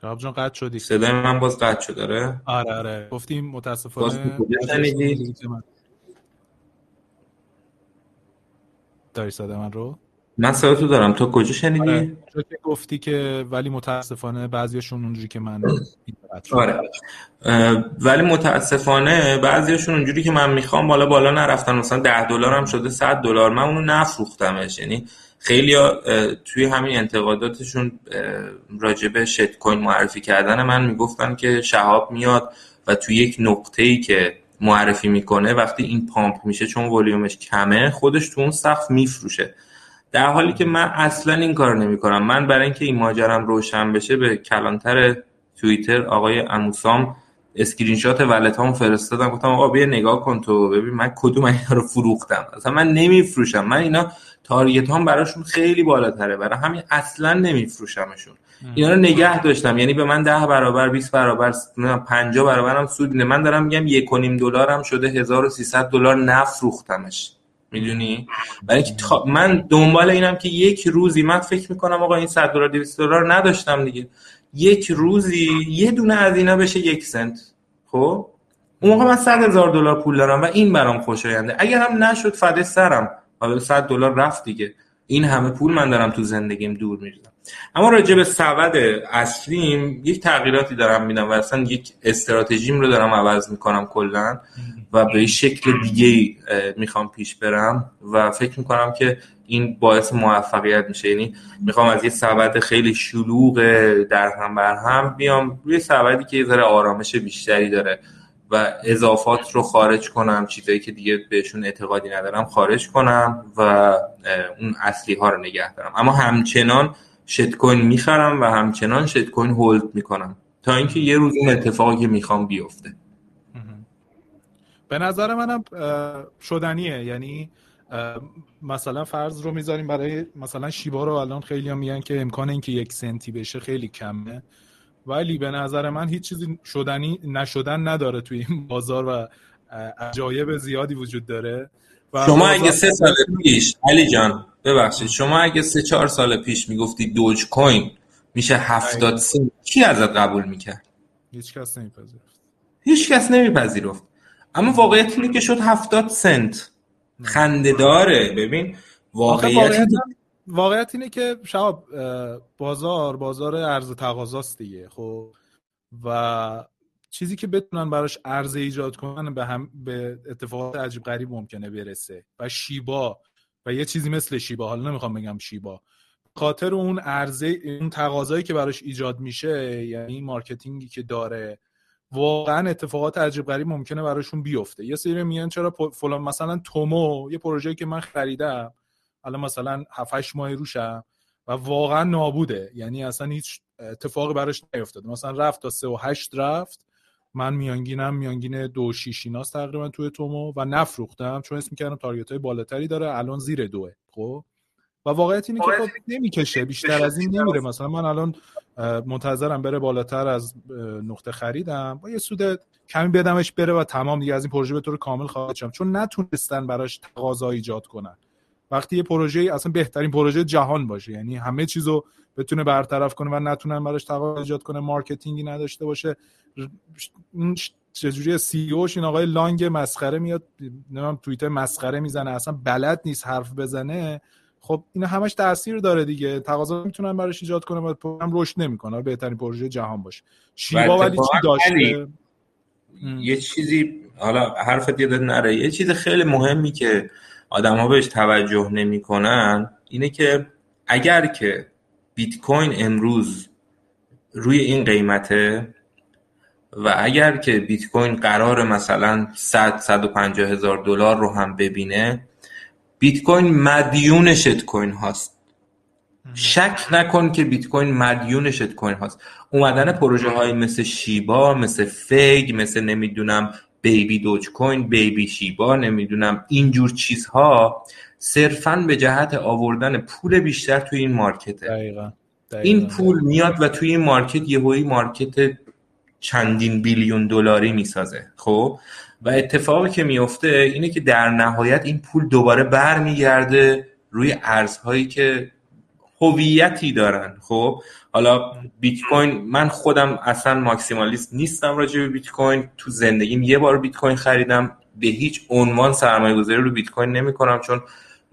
شهاب جان قطع شدی، صدای من باز قطع شد. آره آره آره گفتیم متاسفانه داری صدای من رو؟ من صدای تو دارم. تو کجا شنیدی؟ آره. تو که گفتی که ولی متاسفانه بعضیشون اونجوری که من آره ولی متاسفانه بعضیشون اونجوری که من میخوام بالا بالا نرفتن، مثلا ده دلار هم شده صد دلار، من اونو نفروختمش. یعنی خیلی ها توی همین انتقاداتشون راجع به شت کوین معرفی کردن من میگفتن که شهاب میاد و توی یک نقطه‌ای که معرفی میکنه وقتی این پامپ میشه چون ولیومش کمه خودش تو اون سقف میفروشه، در حالی که من اصلا این کار نمیکنم. من برای اینکه این ماجرام روشن بشه به کلانتر توییتر آقای اموسام اسکرین شات ولتام فرستادم، گفتم آقا بیا نگاه کن تو ببین من کدوم اینا رو فروختم. اصلا من نمیفروشم، من اینا تارگت هم براشون خیلی بالاتره، برای همین اصلا نمیفروشمشون. اینا رو نگه داشتم، یعنی به من ده برابر بیست برابر پنجاه برابرم سود میده. من دارم میگم یک و نیم دلارم شده هزار و سیصد دلار نفروختمش، میدونی؟ برای اینکه تا... من دنبال اینم که یک روزی من فکر میکنم آقا این صد دلار دویست دلار نداشتم دیگه، یک روزی یه دونه از اینا بشه یک سنت، خب اون موقع من صد هزار دلار پول دارم و این برام خوشاینده. اگرم نشد فدای سرم، حالا صد دلار رفت دیگه، این همه پول من دارم تو زندگیم دور میریزم. اما راجع به سبد اصلیم یک تغییراتی دارم میدم و اصلا یک استراتژیم رو دارم عوض میکنم کلا و به شکل دیگه میخوام پیش برم و فکر میکنم که این باعث موفقیت میشه. یعنی میخوام از یه سبد خیلی شلوغ در هم بر هم بیام روی سبدی که یه ذره آرامش بیشتری داره و اضافات رو خارج کنم، چیزایی که دیگه بهشون اعتقادی ندارم خارج کنم و اون اصلی ها رو نگه دارم. اما همچنان شت کوین میخرم و همچنان شت کوین هولد میکنم تا اینکه یه روز اون اتفاقی میخوام بیفته. به نظر منم شدنیه، یعنی مثلا فرض رو میذاریم برای مثلا شیبا رو الان خیلی ها میگن که امکان این که یک سنتی بشه خیلی کمه، ولی به نظر من هیچ چیزی شدنی نشدن نداره توی این بازار و عجایب زیادی وجود داره. و شما اگه سه سال پیش علی جان ببخشید، شما اگه سه چهار سال پیش میگفتی دوج کوین میشه هفتاد سنت، کی ازت قبول میکرد؟ هیچ کس نمیپذیرفت. هیچ کس نمیپذیرفت. اما واقعیت اینه که شد هفتاد سنت. خنده داره. ببین واقعیت واقعیت, واقعیت اینه که شباب بازار بازار عرض و تقاضاست دیگه، خب و چیزی که بتونن براش عرضه ایجاد کنن به هم به اتفاقات عجیب غریب ممکنه برسه. و شیبا و یه چیزی مثل شیبا، حالا نمیخوام بگم شیبا، خاطر اون عرضه اون تقاضایی که براش ایجاد میشه، یعنی مارکتینگی که داره، واقعا اتفاقات عجیب غریب ممکنه براشون بیفته. یه سری میگن چرا فلان مثلا تومو، یه پروژه‌ای که من خریدم الان مثلا هفت هشت ماه روشم و واقعا نابوده، یعنی اصلا هیچ اتفاقی براش نیفتاده، مثلا رفت تا سه و هشت رفت، من میانگینم میانگین دو و شش ایناست تقریبا توی تومو و نفروختم چون اسم می‌کردم تارگت‌های بالاتری داره، الان زیر دوه. خب و واقعیت اینه که خب نمیکشه، بیشتر از این نمیره. مثلا من الان منتظرم بره بالاتر از نقطه خریدم با یه سود کمی بدمش بره و تمام دیگه از این پروژه به طور کامل خارج شم، چون نتونستن براش تقاضا ایجاد کنن. وقتی یه پروژه اصلا بهترین پروژه جهان باشه، یعنی همه چیزو بتونه برطرف کنه و نتونن براش تقاضا ایجاد کنه، مارکتینگی نداشته باشه، چجوری سی اوش این آقای لانگ مسخره میاد نمیدونم توییتر مسخره میزنه، اصلا بلد نیست حرف بزنه. خب اینا همش تاثیر داره دیگه، تقاضا میتونن براش ایجاد کنه و پروژه‌ام رشد نمیکنه، بهترین پروژه جهان باشه. شیبا ولی چی داشته؟ یه چیزی، حالا حرفت یادت نره، یه چیز خیلی مهمی که آدم‌ها بهش توجه نمیکنن اینه که اگر که بیت کوین امروز روی این قیمته و اگر که بیت کوین قرار مثلا صد تا صد و پنجاه هزار دلار رو هم ببینه، بیت کوین مدیون شت کوین هاست. شک نکن که بیت کوین مدیون شت کوین هاست. اومدن پروژه های مثل شیبا، مثل فید، مثل نمیدونم بیبی دوج کوین، بیبی شیبا، نمیدونم اینجور چیزها صرفاً به جهت آوردن پول بیشتر توی این مارکته. دقیقا. دقیقا. این پول میاد و توی این مارکت یهویی مارکت چندین بیلیون دلاری میسازه. خب و اتفاقی که میفته اینه که در نهایت این پول دوباره برمیگرده روی ارزهایی که هویتی دارن. خب حالا بیت کوین، من خودم اصلا ماکسیمالیست نیستم راجع به بیت کوین، تو زندگیم یه بار بیت کوین خریدم، به هیچ عنوان سرمایه‌گذاری رو بیت کوین نمی‌کنم چون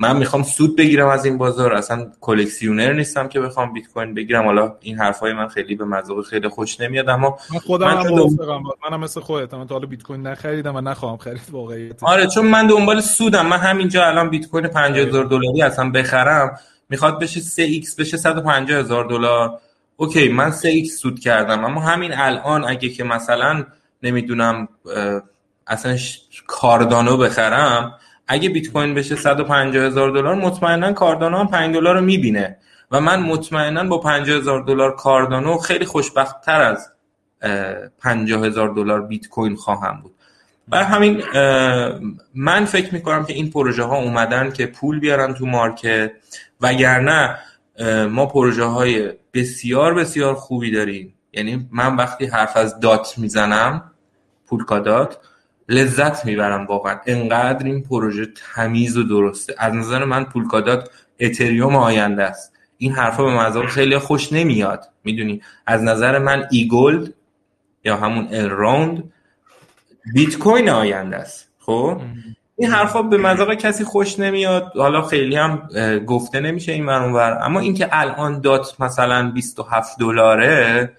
من میخوام سود بگیرم از این بازار، اصلا کلکسیونر نیستم که بخوام بیت کوین بگیرم. حالا این حرفای من خیلی به مذاق خیلی خوش نمیاد، اما من خودم من هم موافقم، منم مثل خودت، من تا حالا بیت کوین نخریدم و نخواهم خرید واقعیت. آره چون من دنبال سودم، من همینجا الان بیت کوین پنجاه هزار دلاری اصلا بخرم میخواد بشه سه ایکس، بشه صد و پنجاه هزار دلار، اوکی من سه ایکس سود کردم، اما همین الان اگه که مثلا نمیدونم اصلا کاردانو بخرم، اگه بیت کوین بشه صد و پنجاه هزار دلار، مطمئنا کاردانو هم پنج دلار رو میبینه و من مطمئنا با پنجاه هزار دلار کاردانو خیلی خوشبخت‌تر از پنجاه هزار دلار بیت کوین خواهم بود. برای همین من فکر میکنم که این پروژه ها اومدن که پول بیارن تو مارکت، وگرنه ما پروژه های بسیار بسیار خوبی داریم. یعنی من وقتی حرف از دات میزنم، پولکادات، لذت میبرم واقعا، انقدر این پروژه تمیز و درسته. از نظر من پولکادات اتریوم آینده است. این حرفا به مذاق خیلی خوش نمیاد، میدونی، از نظر من ایگولد یا همون الراوند بیت کوین آینده است. خب این حرفا به مذاق کسی خوش نمیاد، حالا خیلی هم گفته نمیشه این ور اون ور، اما اینکه الان دات مثلا بیست و هفت دلاره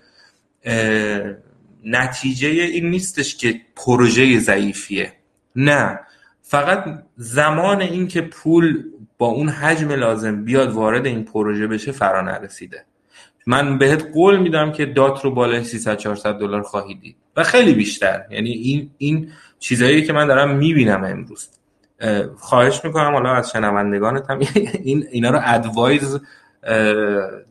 نتیجه این نیستش که پروژه ضعیفیه، نه، فقط زمان این که پول با اون حجم لازم بیاد وارد این پروژه بشه فرا نرسیده. من بهت قول میدم که دات رو بالای سیصد چهارصد دلار خواهی دید و خیلی بیشتر. یعنی این این چیزایی که من دارم میبینم امروز. خواهش میکنم حالا از شنوندگانت هم این اینا رو ادوایز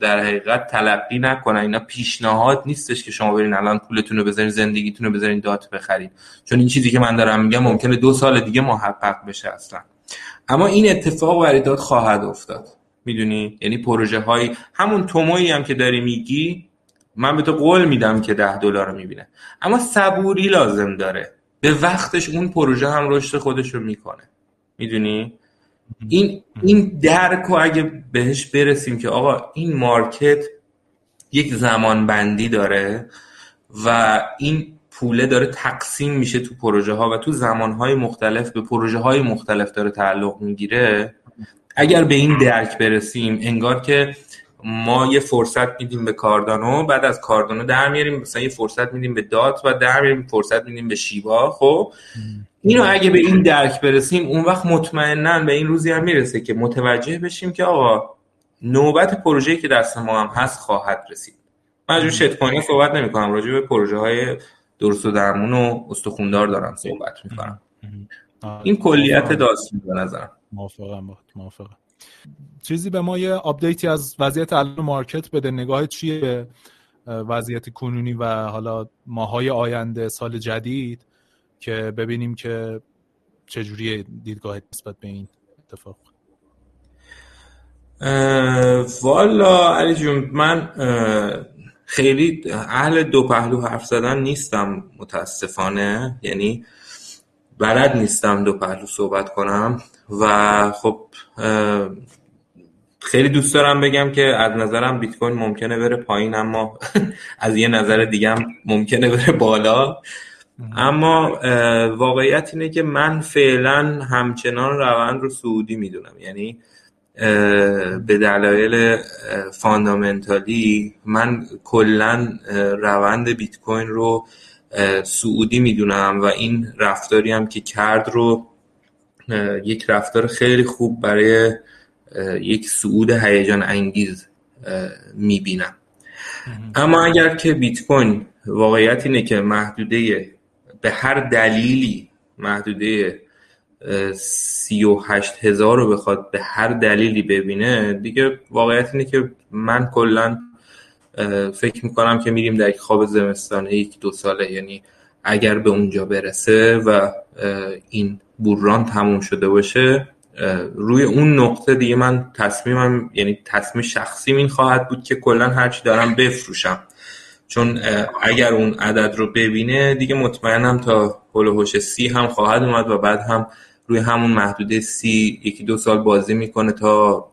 در حقیقت تلقی نکنن، اینا پیشنهاد نیستش که شما برین الان پولتون رو بذارین، زندگیتون رو بذارین دات بخرید، چون این چیزی که من دارم میگم ممکنه دو سال دیگه محقق بشه اصلا. اما این اتفاق برای دات خواهد افتاد، میدونی؟ یعنی پروژه های همون تومایی هم که داری میگی، من به تو قول میدم که ده دلار میبینه، اما صبوری لازم داره، به وقتش اون پروژه هم رشد خودش رو میکنه، میدونی؟ این این درک رو اگه بهش برسیم که آقا این مارکت یک زمان بندی داره و این پوله داره تقسیم میشه تو پروژه ها و تو زمان های مختلف به پروژه های مختلف داره تعلق میگیره، اگر به این درک برسیم انگار که ما یه فرصت میدیم به کاردانو، بعد از کاردانو در میاریم مثلا یه فرصت میدیم به دات و در میاریم فرصت میدیم به شیبا. خب اینو اگه به این درک برسیم اون وقت مطمئناً به این روزی هم میرسه که متوجه بشیم که آقا نوبت پروژه‌ای که دست ما هم هست خواهد رسید. من از شتکوین صحبت نمی‌کنم، راجع به پروژه‌های درست و درمون و استخوندار دارم صحبت می‌کنم. این کلیت داستان به نظرم. موافقم باهات، موافقم. چیزی به ما یه آپدیتی از وضعیت الان مارکت بده، نگاه چیه به وضعیت کنونی و حالا ماهای آینده سال جدید که ببینیم که چجوریه دیدگاهت نسبت به این اتفاق؟ والا علی جون، من خیلی اهل دو پهلو حرف زدن نیستم متاسفانه، یعنی بلد نیستم دو پهلو صحبت کنم و خب خیلی دوست دارم بگم که از نظرم بیت کوین ممکنه بره پایین، اما از یه نظر دیگه هم ممکنه بره بالا. اما واقعیت اینه که من فعلا همچنان روند رو صعودی میدونم، یعنی به دلایل فاندامنتالی من کلا روند بیت کوین رو صعودی میدونم و این رفتاری هم که کرد رو یک رفتار خیلی خوب برای یک صعود هیجان انگیز میبینم. اما اگر که بیت کوین واقعیت اینه که محدوده به هر دلیلی محدوده سی و هشت هزار رو بخواد به هر دلیلی ببینه، دیگه واقعیت اینه که من کلا فکر میکنم که میریم در یک خواب زمستانه یک دو ساله، یعنی اگر به اونجا برسه و این بوران تموم شده باشه، روی اون نقطه دیگه من تصمیمم، یعنی تصمیم شخصیم این خواهد بود که کلا هرچی دارم بفروشم، چون اگر اون عدد رو ببینه دیگه مطمئنم تا هلوهوش سی هم خواهد اومد و بعد هم روی همون محدوده سی یکی دو سال بازی میکنه تا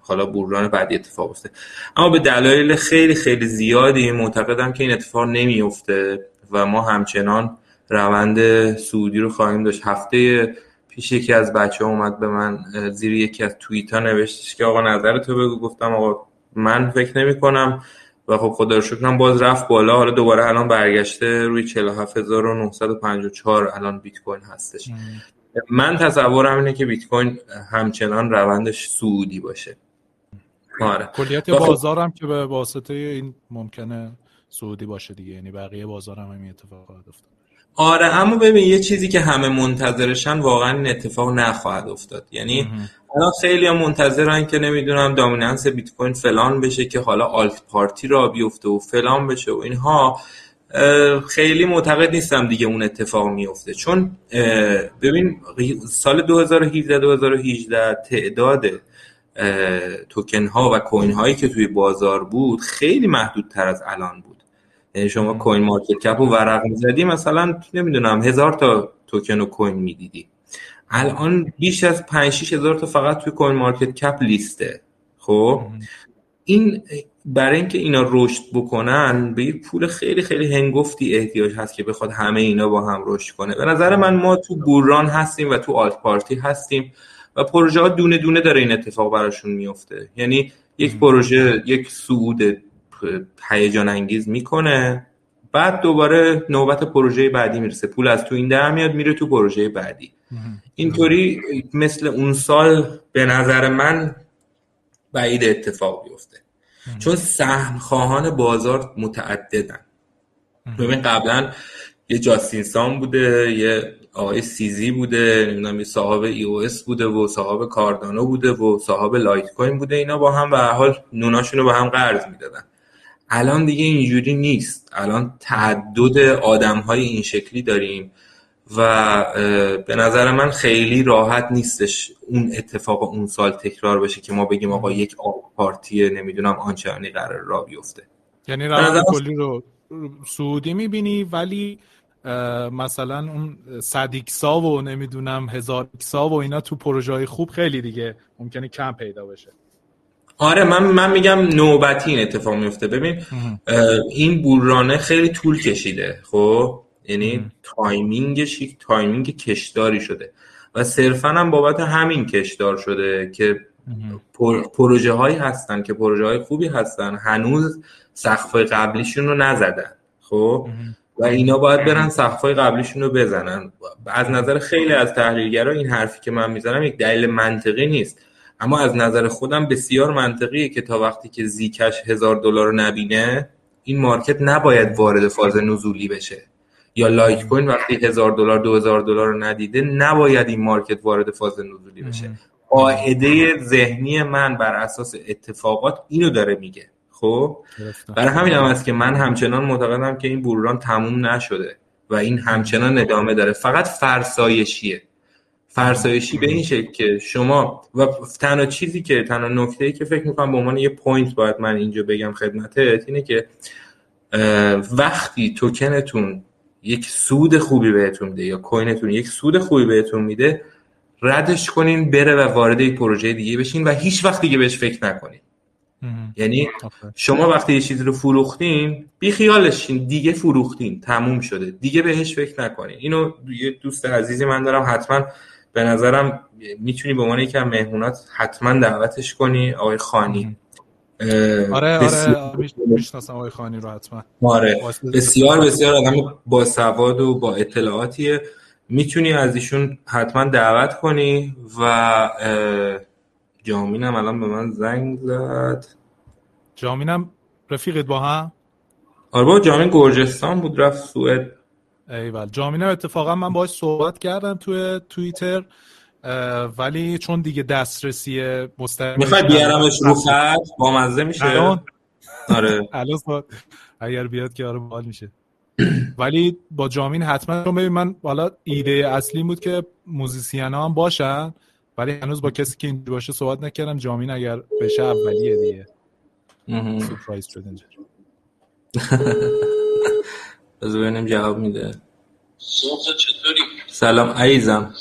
حالا بوران بعدی اتفاق افته. اما به دلایل خیلی خیلی زیادی معتقدم که این اتفاق نمیفته و ما همچنان روند سعودی رو خواهیم داشت. هفته پیش یکی از بچه ها اومد به من زیر یکی از توییت ها نوشتش که آقا نظرتو بگو، گفتم آقا من فکر نمی کنم و خب خدا رو شکرم باز رفت بالا، حالا دوباره الان برگشته روی چهل و هفت هزار و نهصد و پنجاه و چهار الان بیت کوین هستش. من تصورم اینه که بیت کوین همچنان روندش صعودی باشه. آره. کلیت بازارم که به واسطه این ممکنه صعودی باشه دیگه، یعنی بقیه بازارم هم این اتفاقات افتاد. آره، اما ببین یه چیزی که همه منتظرشن واقعا این اتفاق نخواهد افتاد، یعنی الان خیلی هم منتظرن که نمیدونم دامیننس بیت کوین فلان بشه که حالا آلت پارتی را بیفته و فلان بشه و اینها. خیلی معتقد نیستم دیگه اون اتفاق میفته، چون ببین سال دو هزار و هفده دو هزار و هجده تعداد توکن ها و کوین هایی که توی بازار بود خیلی محدودتر از الان بود. یعنی شما کوین مارکت کپ رو ورق می‌زدی مثلا نمیدونم هزار تا توکن و کوین میدیدی، الان بیش از پنج شش هزار تا فقط توی کوین مارکت کپ لیسته. خب این برای اینکه اینا رشد بکنن به یک پول خیلی خیلی هنگفتی احتیاج هست که بخواد همه اینا با هم رشد کنه. به نظر من ما تو بوران هستیم و تو آلت پارتی هستیم و پروژه ها دونه دونه داره این اتفاق براشون میفته، یعنی یک پروژه یک صعود هیجان انگیز میکنه، بعد دوباره نوبت پروژه بعدی میرسه، پول از تو این در میاد میره تو پروژه بعدی. اینطوری مثل اون سال به نظر من بعید اتفاق بیفته. چون سهم خواهان بازار متعددن. ببین قبلا یه جاستینسان بوده، یه آقای سیزی بوده، نمیدونم یه صاحب ای او اس بوده و صاحب کاردانو بوده و صاحب لایت کوین بوده، اینا با هم به هر حال نوناشونو با هم قرض میدادن. الان دیگه اینجوری نیست، الان تعدد آدم‌های این شکلی داریم و به نظر من خیلی راحت نیستش اون اتفاق اون سال تکرار بشه که ما بگیم آقا یک پارتی نمیدونم آنچنانی قرار را بیفته. یعنی راه کلی رو سعودی میبینی، ولی مثلا اون صد ایکسا و نمیدونم هزار ایکسا و اینا تو پروژه‌های خوب خیلی دیگه ممکنه کم پیدا بشه. آره من من میگم نوبتی این اتفاق میفته. ببین این بورانه خیلی طول کشیده، خب یعنی تایمینگش یک تایمینگ کشداری شده و صرفاً هم بابت همین کشدار شده که پروژه هایی هستن که پروژه های خوبی هستن، هنوز سقف قبلیشون رو نزدن، خب و اینا باید برن سقف قبلیشون رو بزنن. از نظر خیلی از تحلیلگرا این حرفی که من میزنم یک دلیل منطقی نیست، اما از نظر خودم بسیار منطقیه که تا وقتی که زیکش هزار دلار رو نبینه این مارکت نباید وارد فاز نزولی بشه، یا لایت کوین وقتی هزار دلار دو هزار دلار رو ندیده نباید این مارکت وارد فاز نزولی بشه. قاعده ذهنی من بر اساس اتفاقات اینو داره میگه. خب برای همین هم است که من همچنان معتقدم که این بوران تموم نشده و این همچنان ادامه داره، فقط فرسایشیه. فرسایشی به این شکل که شما و تنها چیزی که تنها نکته‌ای که فکر می‌کنم به عنوان یه پوینت باید من اینجا بگم خدمتت اینه که وقتی توکنتون یک سود خوبی بهتون میده یا کوینتون یک سود خوبی بهتون میده، ردش کنین بره و وارد یک پروژه دیگه بشین و هیچ وقت دیگه بهش فکر نکنین. یعنی شما وقتی یه چیزی رو فروختین بی خیالش شین، دیگه فروختین، تموم شده، دیگه بهش فکر نکنین. اینو یه دوست عزیزی من دارم، حتما به نظرم میتونی به عنوان یکی از مهمونات حتما دعوتش کنی، آقای خانی. آره آره میشناسم آقای خانی رو حتما. آره بسیار بسیار آدم با سواد و با اطلاعاتیه، میتونی از ایشون حتما دعوت کنی. و جامینم الان به من زنگ زد. جامینم رفیقت با هم؟ آره با جامین گرجستان بود رفت سوئد. ایول جامینم اتفاقا من باهاش صحبت کردم توی توییتر، ولی چون دیگه دسترسی مستقیم میخواد بیارمش رو خط با مزه میشه الان. آره الان اگر بیاد که آره باحال میشه. ولی با جامین حتما رو ببین. من حالا ایده اصلی بود که موزیسینا هم باشن، ولی هنوز با کسی که اینجا باشه صحبت نکردم. جامین اگر بشه اولیه دیگه. سورپرایز شد اینجا. باز ببینم جواب میده. صبح چطوری؟ سلام عزیزم.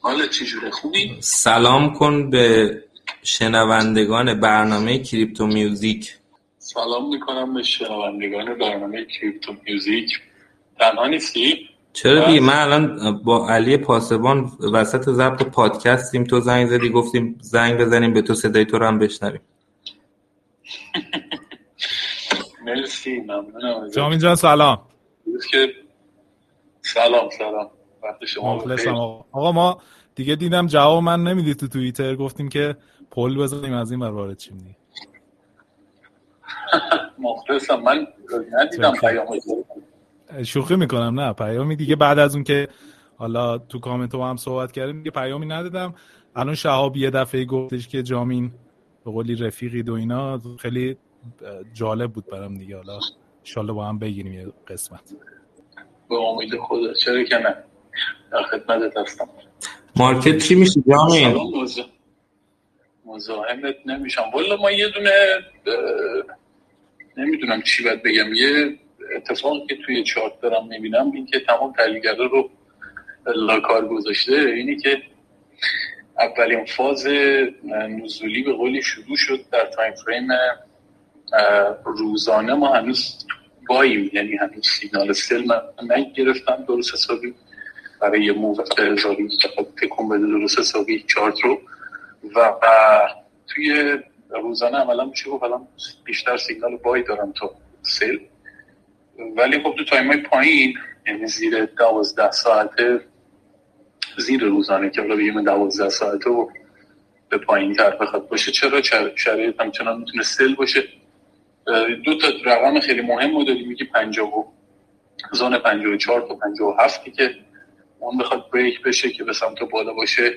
حالا چجوره خوبی؟ سلام کن به شنوندگان برنامه کریپتو موزیک. سلام میکنم به شنوندگان برنامه کریپتو موزیک. تنها نیستی؟ چرا دیگه؟ من الان با علی پاسبان وسط ضبط پادکستیم، تو زنگ زدی گفتیم زنگ بزنیم به تو، صدای تو رو هم بشنویم. مرسی ممنونم جامین جان. سلام. سلام سلام وقت شما بخیر. آقا ما دیگه دیدم جواب من نمیدی تو توییتر، گفتیم که پول بزنیم از این وارد چیم دیگه. مخلصم من ندیدم پیامو. شوخی میکنم، نه پیامی دیگه بعد از اون که حالا تو کامنت هم صحبت کردیم دیگه پیامی ندادم. الان شهاب یه دفعه گفتش که جامین به قولی رفیقید و اینا، خیلی جالب بود برام دیگه. حالا ان شاء الله با هم بگیریم یه قسمت به امید خدا. چرا که نه، در خدمتت هستم. مارکت چی میشه جامین؟ مزاحمت نمیشم والله. ما یه دونه نمیدونم چی باید بگم. یه اتفاقی که توی چارت دارم میبینم این که تمام تحلیلگرا رو لاکار گذاشته اینی که اولین فاز نزولی به قولی شروع شد در تایم فریم روزانه. ما هنوز باییم، یعنی هنوز سیگنال سل من نگرفتم درست حسابی برای یه موقت هزاری تکون بده درست حسابی چارت رو و توی روزانه عملا میشه گفت الان بیشتر سیگنال بای دارم تا سل، ولی خب تو تایمای پایین یعنی زیر دوازده ساعته، زیر روزانه که حالا بگیم دوازده ساعته و به پایین تر بخواد باشه. چرا شرایط همچنان میتونه سل باشه. دو تا رقم خیلی مهم رو داریم، یکی پنجاه و زون پنجاه و چهار تا پنجاه و هفت که اون بخواد بریک بشه که به سمت بالا باشه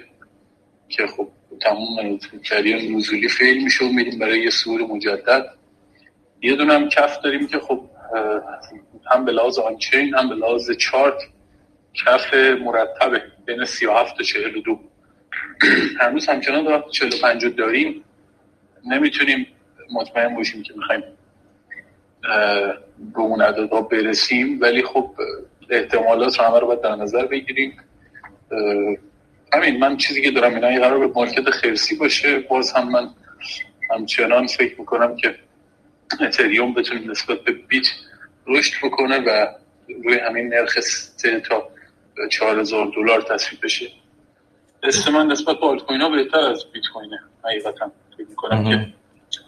که خب تمام کریر نزولی فیل میشه و میریم برای یه صعود مجدد. یه دونه هم کف داریم که خب هم به لحاظ آنچین هم به لحاظ چارت کف مرتبه بین سی و هفت تا چهل و دو. هنوز همچنان در وقت چهل و پنج داریم، نمیتونیم مطمئن باشیم که میخوایم به اون عددها برسیم، ولی خب احتمالات رو همه رو باید در نظر بگیریم. همین من چیزی که دارم اینایی قرار به مارکت خرسی باشه. باز هم من همچنان فکر میکنم که اتریوم بتونیم نسبت به بیت رشد بکنه و روی همین نرخ سه تا چهار هزار دلار تصفیه بشه. دست من نسبت به آلت کوین ها بهتر از بیت کوینه حقیقتا. فکر میکنم که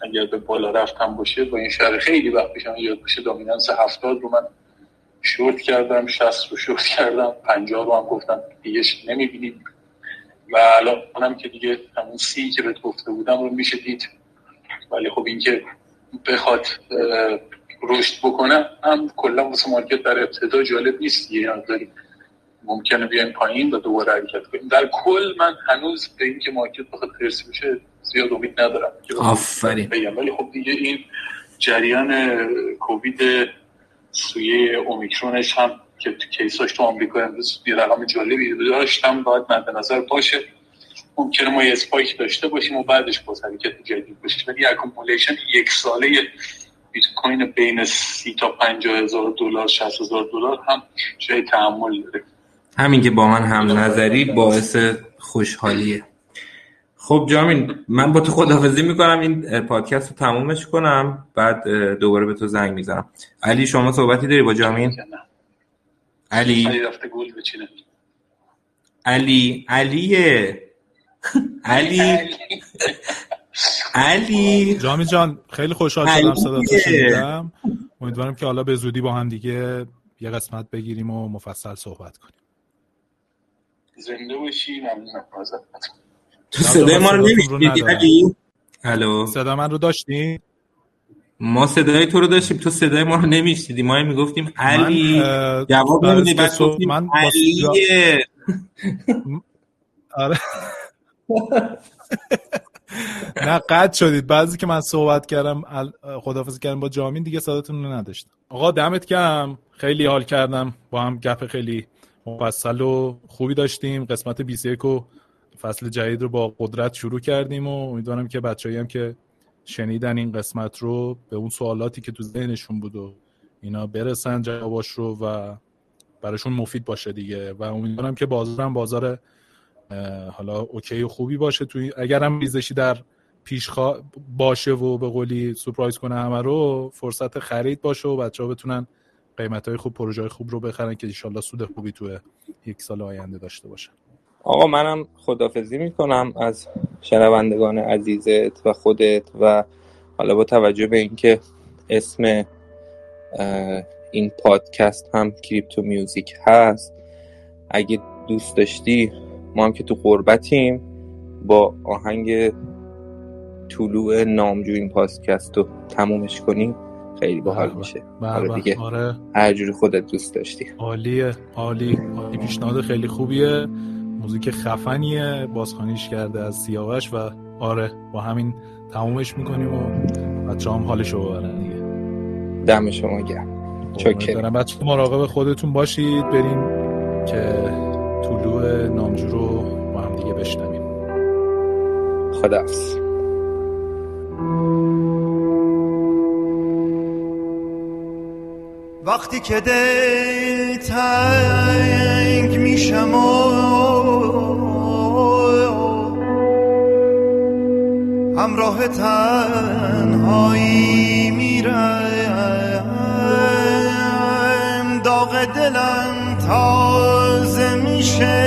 اگر به بالا رفتم باشه با این شرح خیلی وقت پیشم یاد باشه دامیننس هفتاد رو من شورت کردم، شصت رو شورت کردم، پنجاه رو هم گفتم دیگه نمیبینیم و الانم که دیگه همون سی که بهت گفته بودم رو میشه دید. ولی خب این که بخواد رشد بکنه هم کلا واسه مارکت در ابتدا جالب نیست، یه یعنی ممکنه بیایم پایین و دوباره حرکت کنیم. در کل من هنوز به اینکه مارکت بخواد خرس بشه زیاد امید ندارم. آفرین. ولی خب دیگه این جریان کووید سویه اومیکرونش هم که تو کیساش تو آمریکا امروز یه رقم جالبی داشتم باید مد نظر باشه. ممکنه ما یه اسپایک داشته باشیم و بعدش باز حرکت جدید باشه، ولی اکومولیشن یک ساله بیت کوین بین سی تا پنجاه هزار دلار شصت هزار دلار هم جای تأمل داره. همین که با من هم نظری باعث خوشحالیه. خب جامین، من با تو خداحافظی میکنم، این پادکست رو تمومش کنم بعد دوباره به تو زنگ میزنم. علی شما صحبتی داری با جامین؟ علی علی رفته گول بچینه. علی علیه علی علی جامین جان خیلی خوشحال شدم صداتو شنیدم. امیدوارم که حالا به زودی با هم دیگه یه قسمت بگیریم و مفصل صحبت کنیم. زنده باشی. ممنونم ازت. تو صدای ما رو نمیشنیدی علی؟ الو صدا من رو داشتی؟ ما صدای تو رو داشتیم، تو صدای ما رو نمیشنیدی. ما هم میگفتیم علی جواب نمیدی، بعد گفتیم علیه. آره نه قد شدید بعضی که من صحبت کردم خداحافظی کردم با جامین دیگه صداتون رو نداشتم. آقا دمت گرم، خیلی حال کردم با هم، گپ خیلی مفصل و خوبی داشتیم. قسمت بیست و یک و فصل جدید رو با قدرت شروع کردیم و امیدوارم که بچه‌ای هم که شنیدن این قسمت رو به اون سوالاتی که تو ذهنشون بود و اینا برسن جواباش رو و براشون مفید باشه دیگه. و امیدوارم که بازارم بازار حالا اوکی و خوبی باشه توی اگرم ریزشی در پیش خوا... باشه و به قولی سورپرایز کنه همه رو، فرصت خرید باشه و بچه‌ها بتونن قیمت‌های خوب پروژه‌های خوب رو بخرن که ان شاءالله سود خوبی تو یک سال آینده داشته باشه. آقا منم خداحافظی میکنم از شنوندگان عزیزت و خودت و حالا با توجه به اینکه اسم این پادکست هم کریپتو میوزیک هست، اگه دوست داشتی ما هم که تو قربتیم با آهنگ طلوع نامجو این پادکست رو تمومش کنیم خیلی باحال میشه. آره دیگه، آره هر جوری خودت دوست داشتی. عالیه، عالی عالی، پیشنهاد خیلی خوبیه، موزیک خفنیه، بازخوانیش کرده از سیاوش و آره با همین تمومش میکنیم و بچه هم حالشو ببرن دیگه. دم شما گرم، چاکریم. بچه مراقب خودتون باشید، بریم که طلوع نامجو رو با هم دیگه بشنویم. خداحافظ. وقتی که دل تنگ میشم همراه تنهایی میرم، داغ دلم تازه میشه،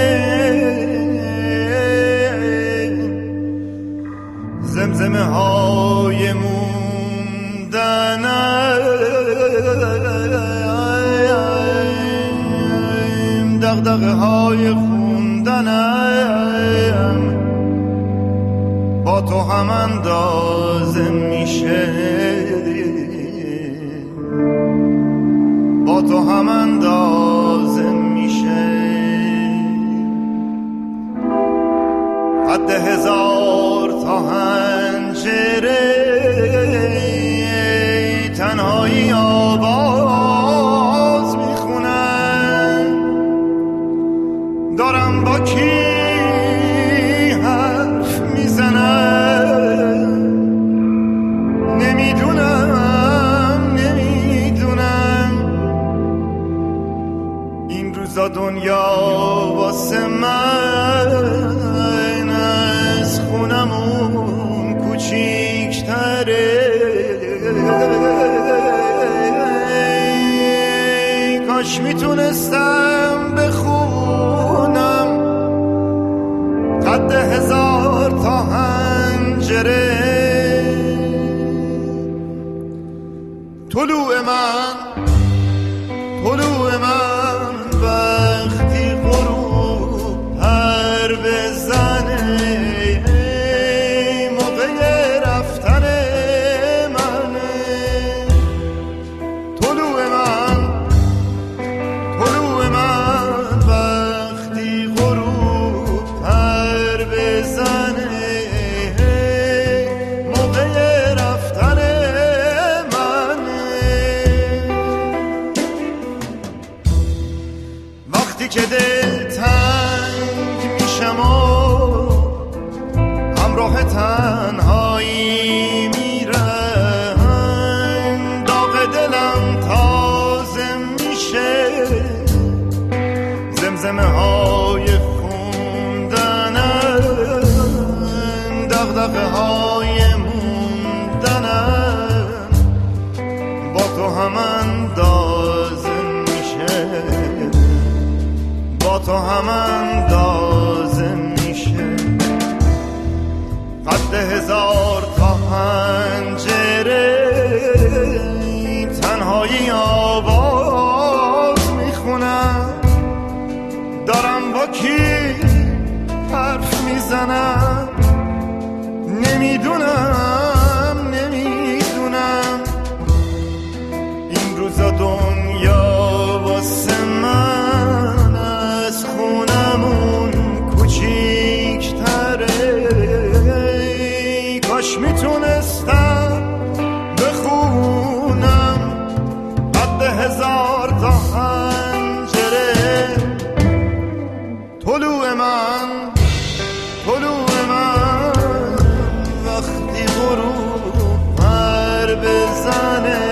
زمزمه های موندنم، دغدغه های خوندنم، با تو هم اندازه میشه، با تو هم اندازه میشه، حد هزار تا هنجره، تنهایی آواز میخونم دارم با کی حرف میزنم، نمیدونم نمیدونم این روزا دنیا واسه من از خونمون کوچیک‌تره، کاش میتونستم بخونم قد هزار تا هنجره، طلوع من طلوع من وقتی غروب پر بزنه، که دل تنگ میشم و همراه تنهایی میرم، داغ دلم تازه میشه، زمزمه های خوندنم، دغدغه های موندنم با تو هم اندازه میشه، با تو هم اندازه میشه، قد هزار تا هنجره، تنهایی آواز میخونم دارم با کی حرف میزنم، نمیدونم نمیدونم این روزا دنیا واسه من کاش میتونستم بخونم قد هزار تا هنجره، طلوع من طلوع من وقتی غروب پر بزنه،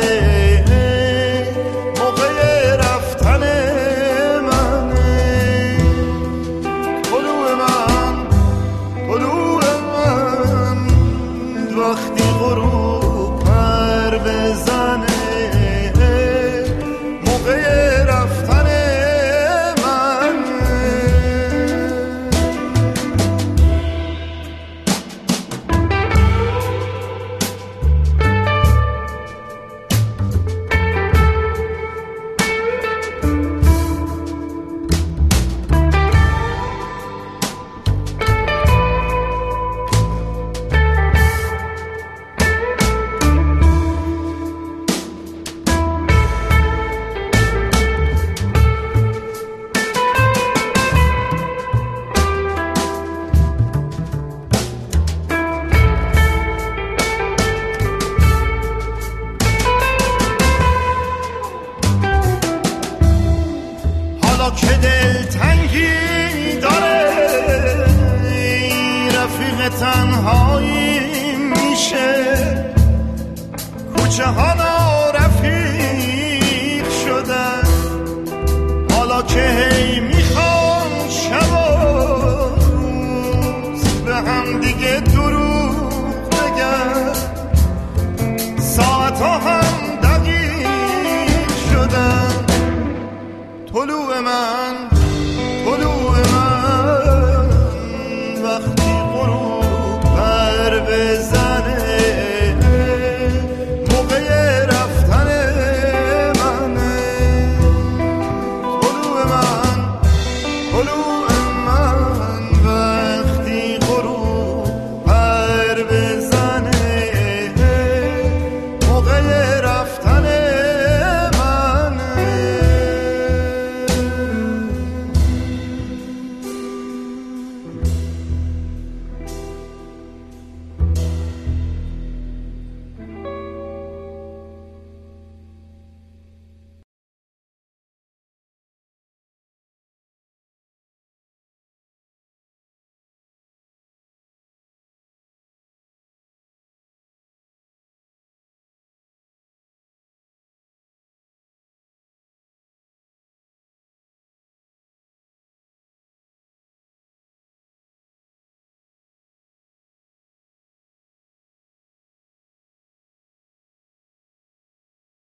حالا رفیق شدن، حالا که هی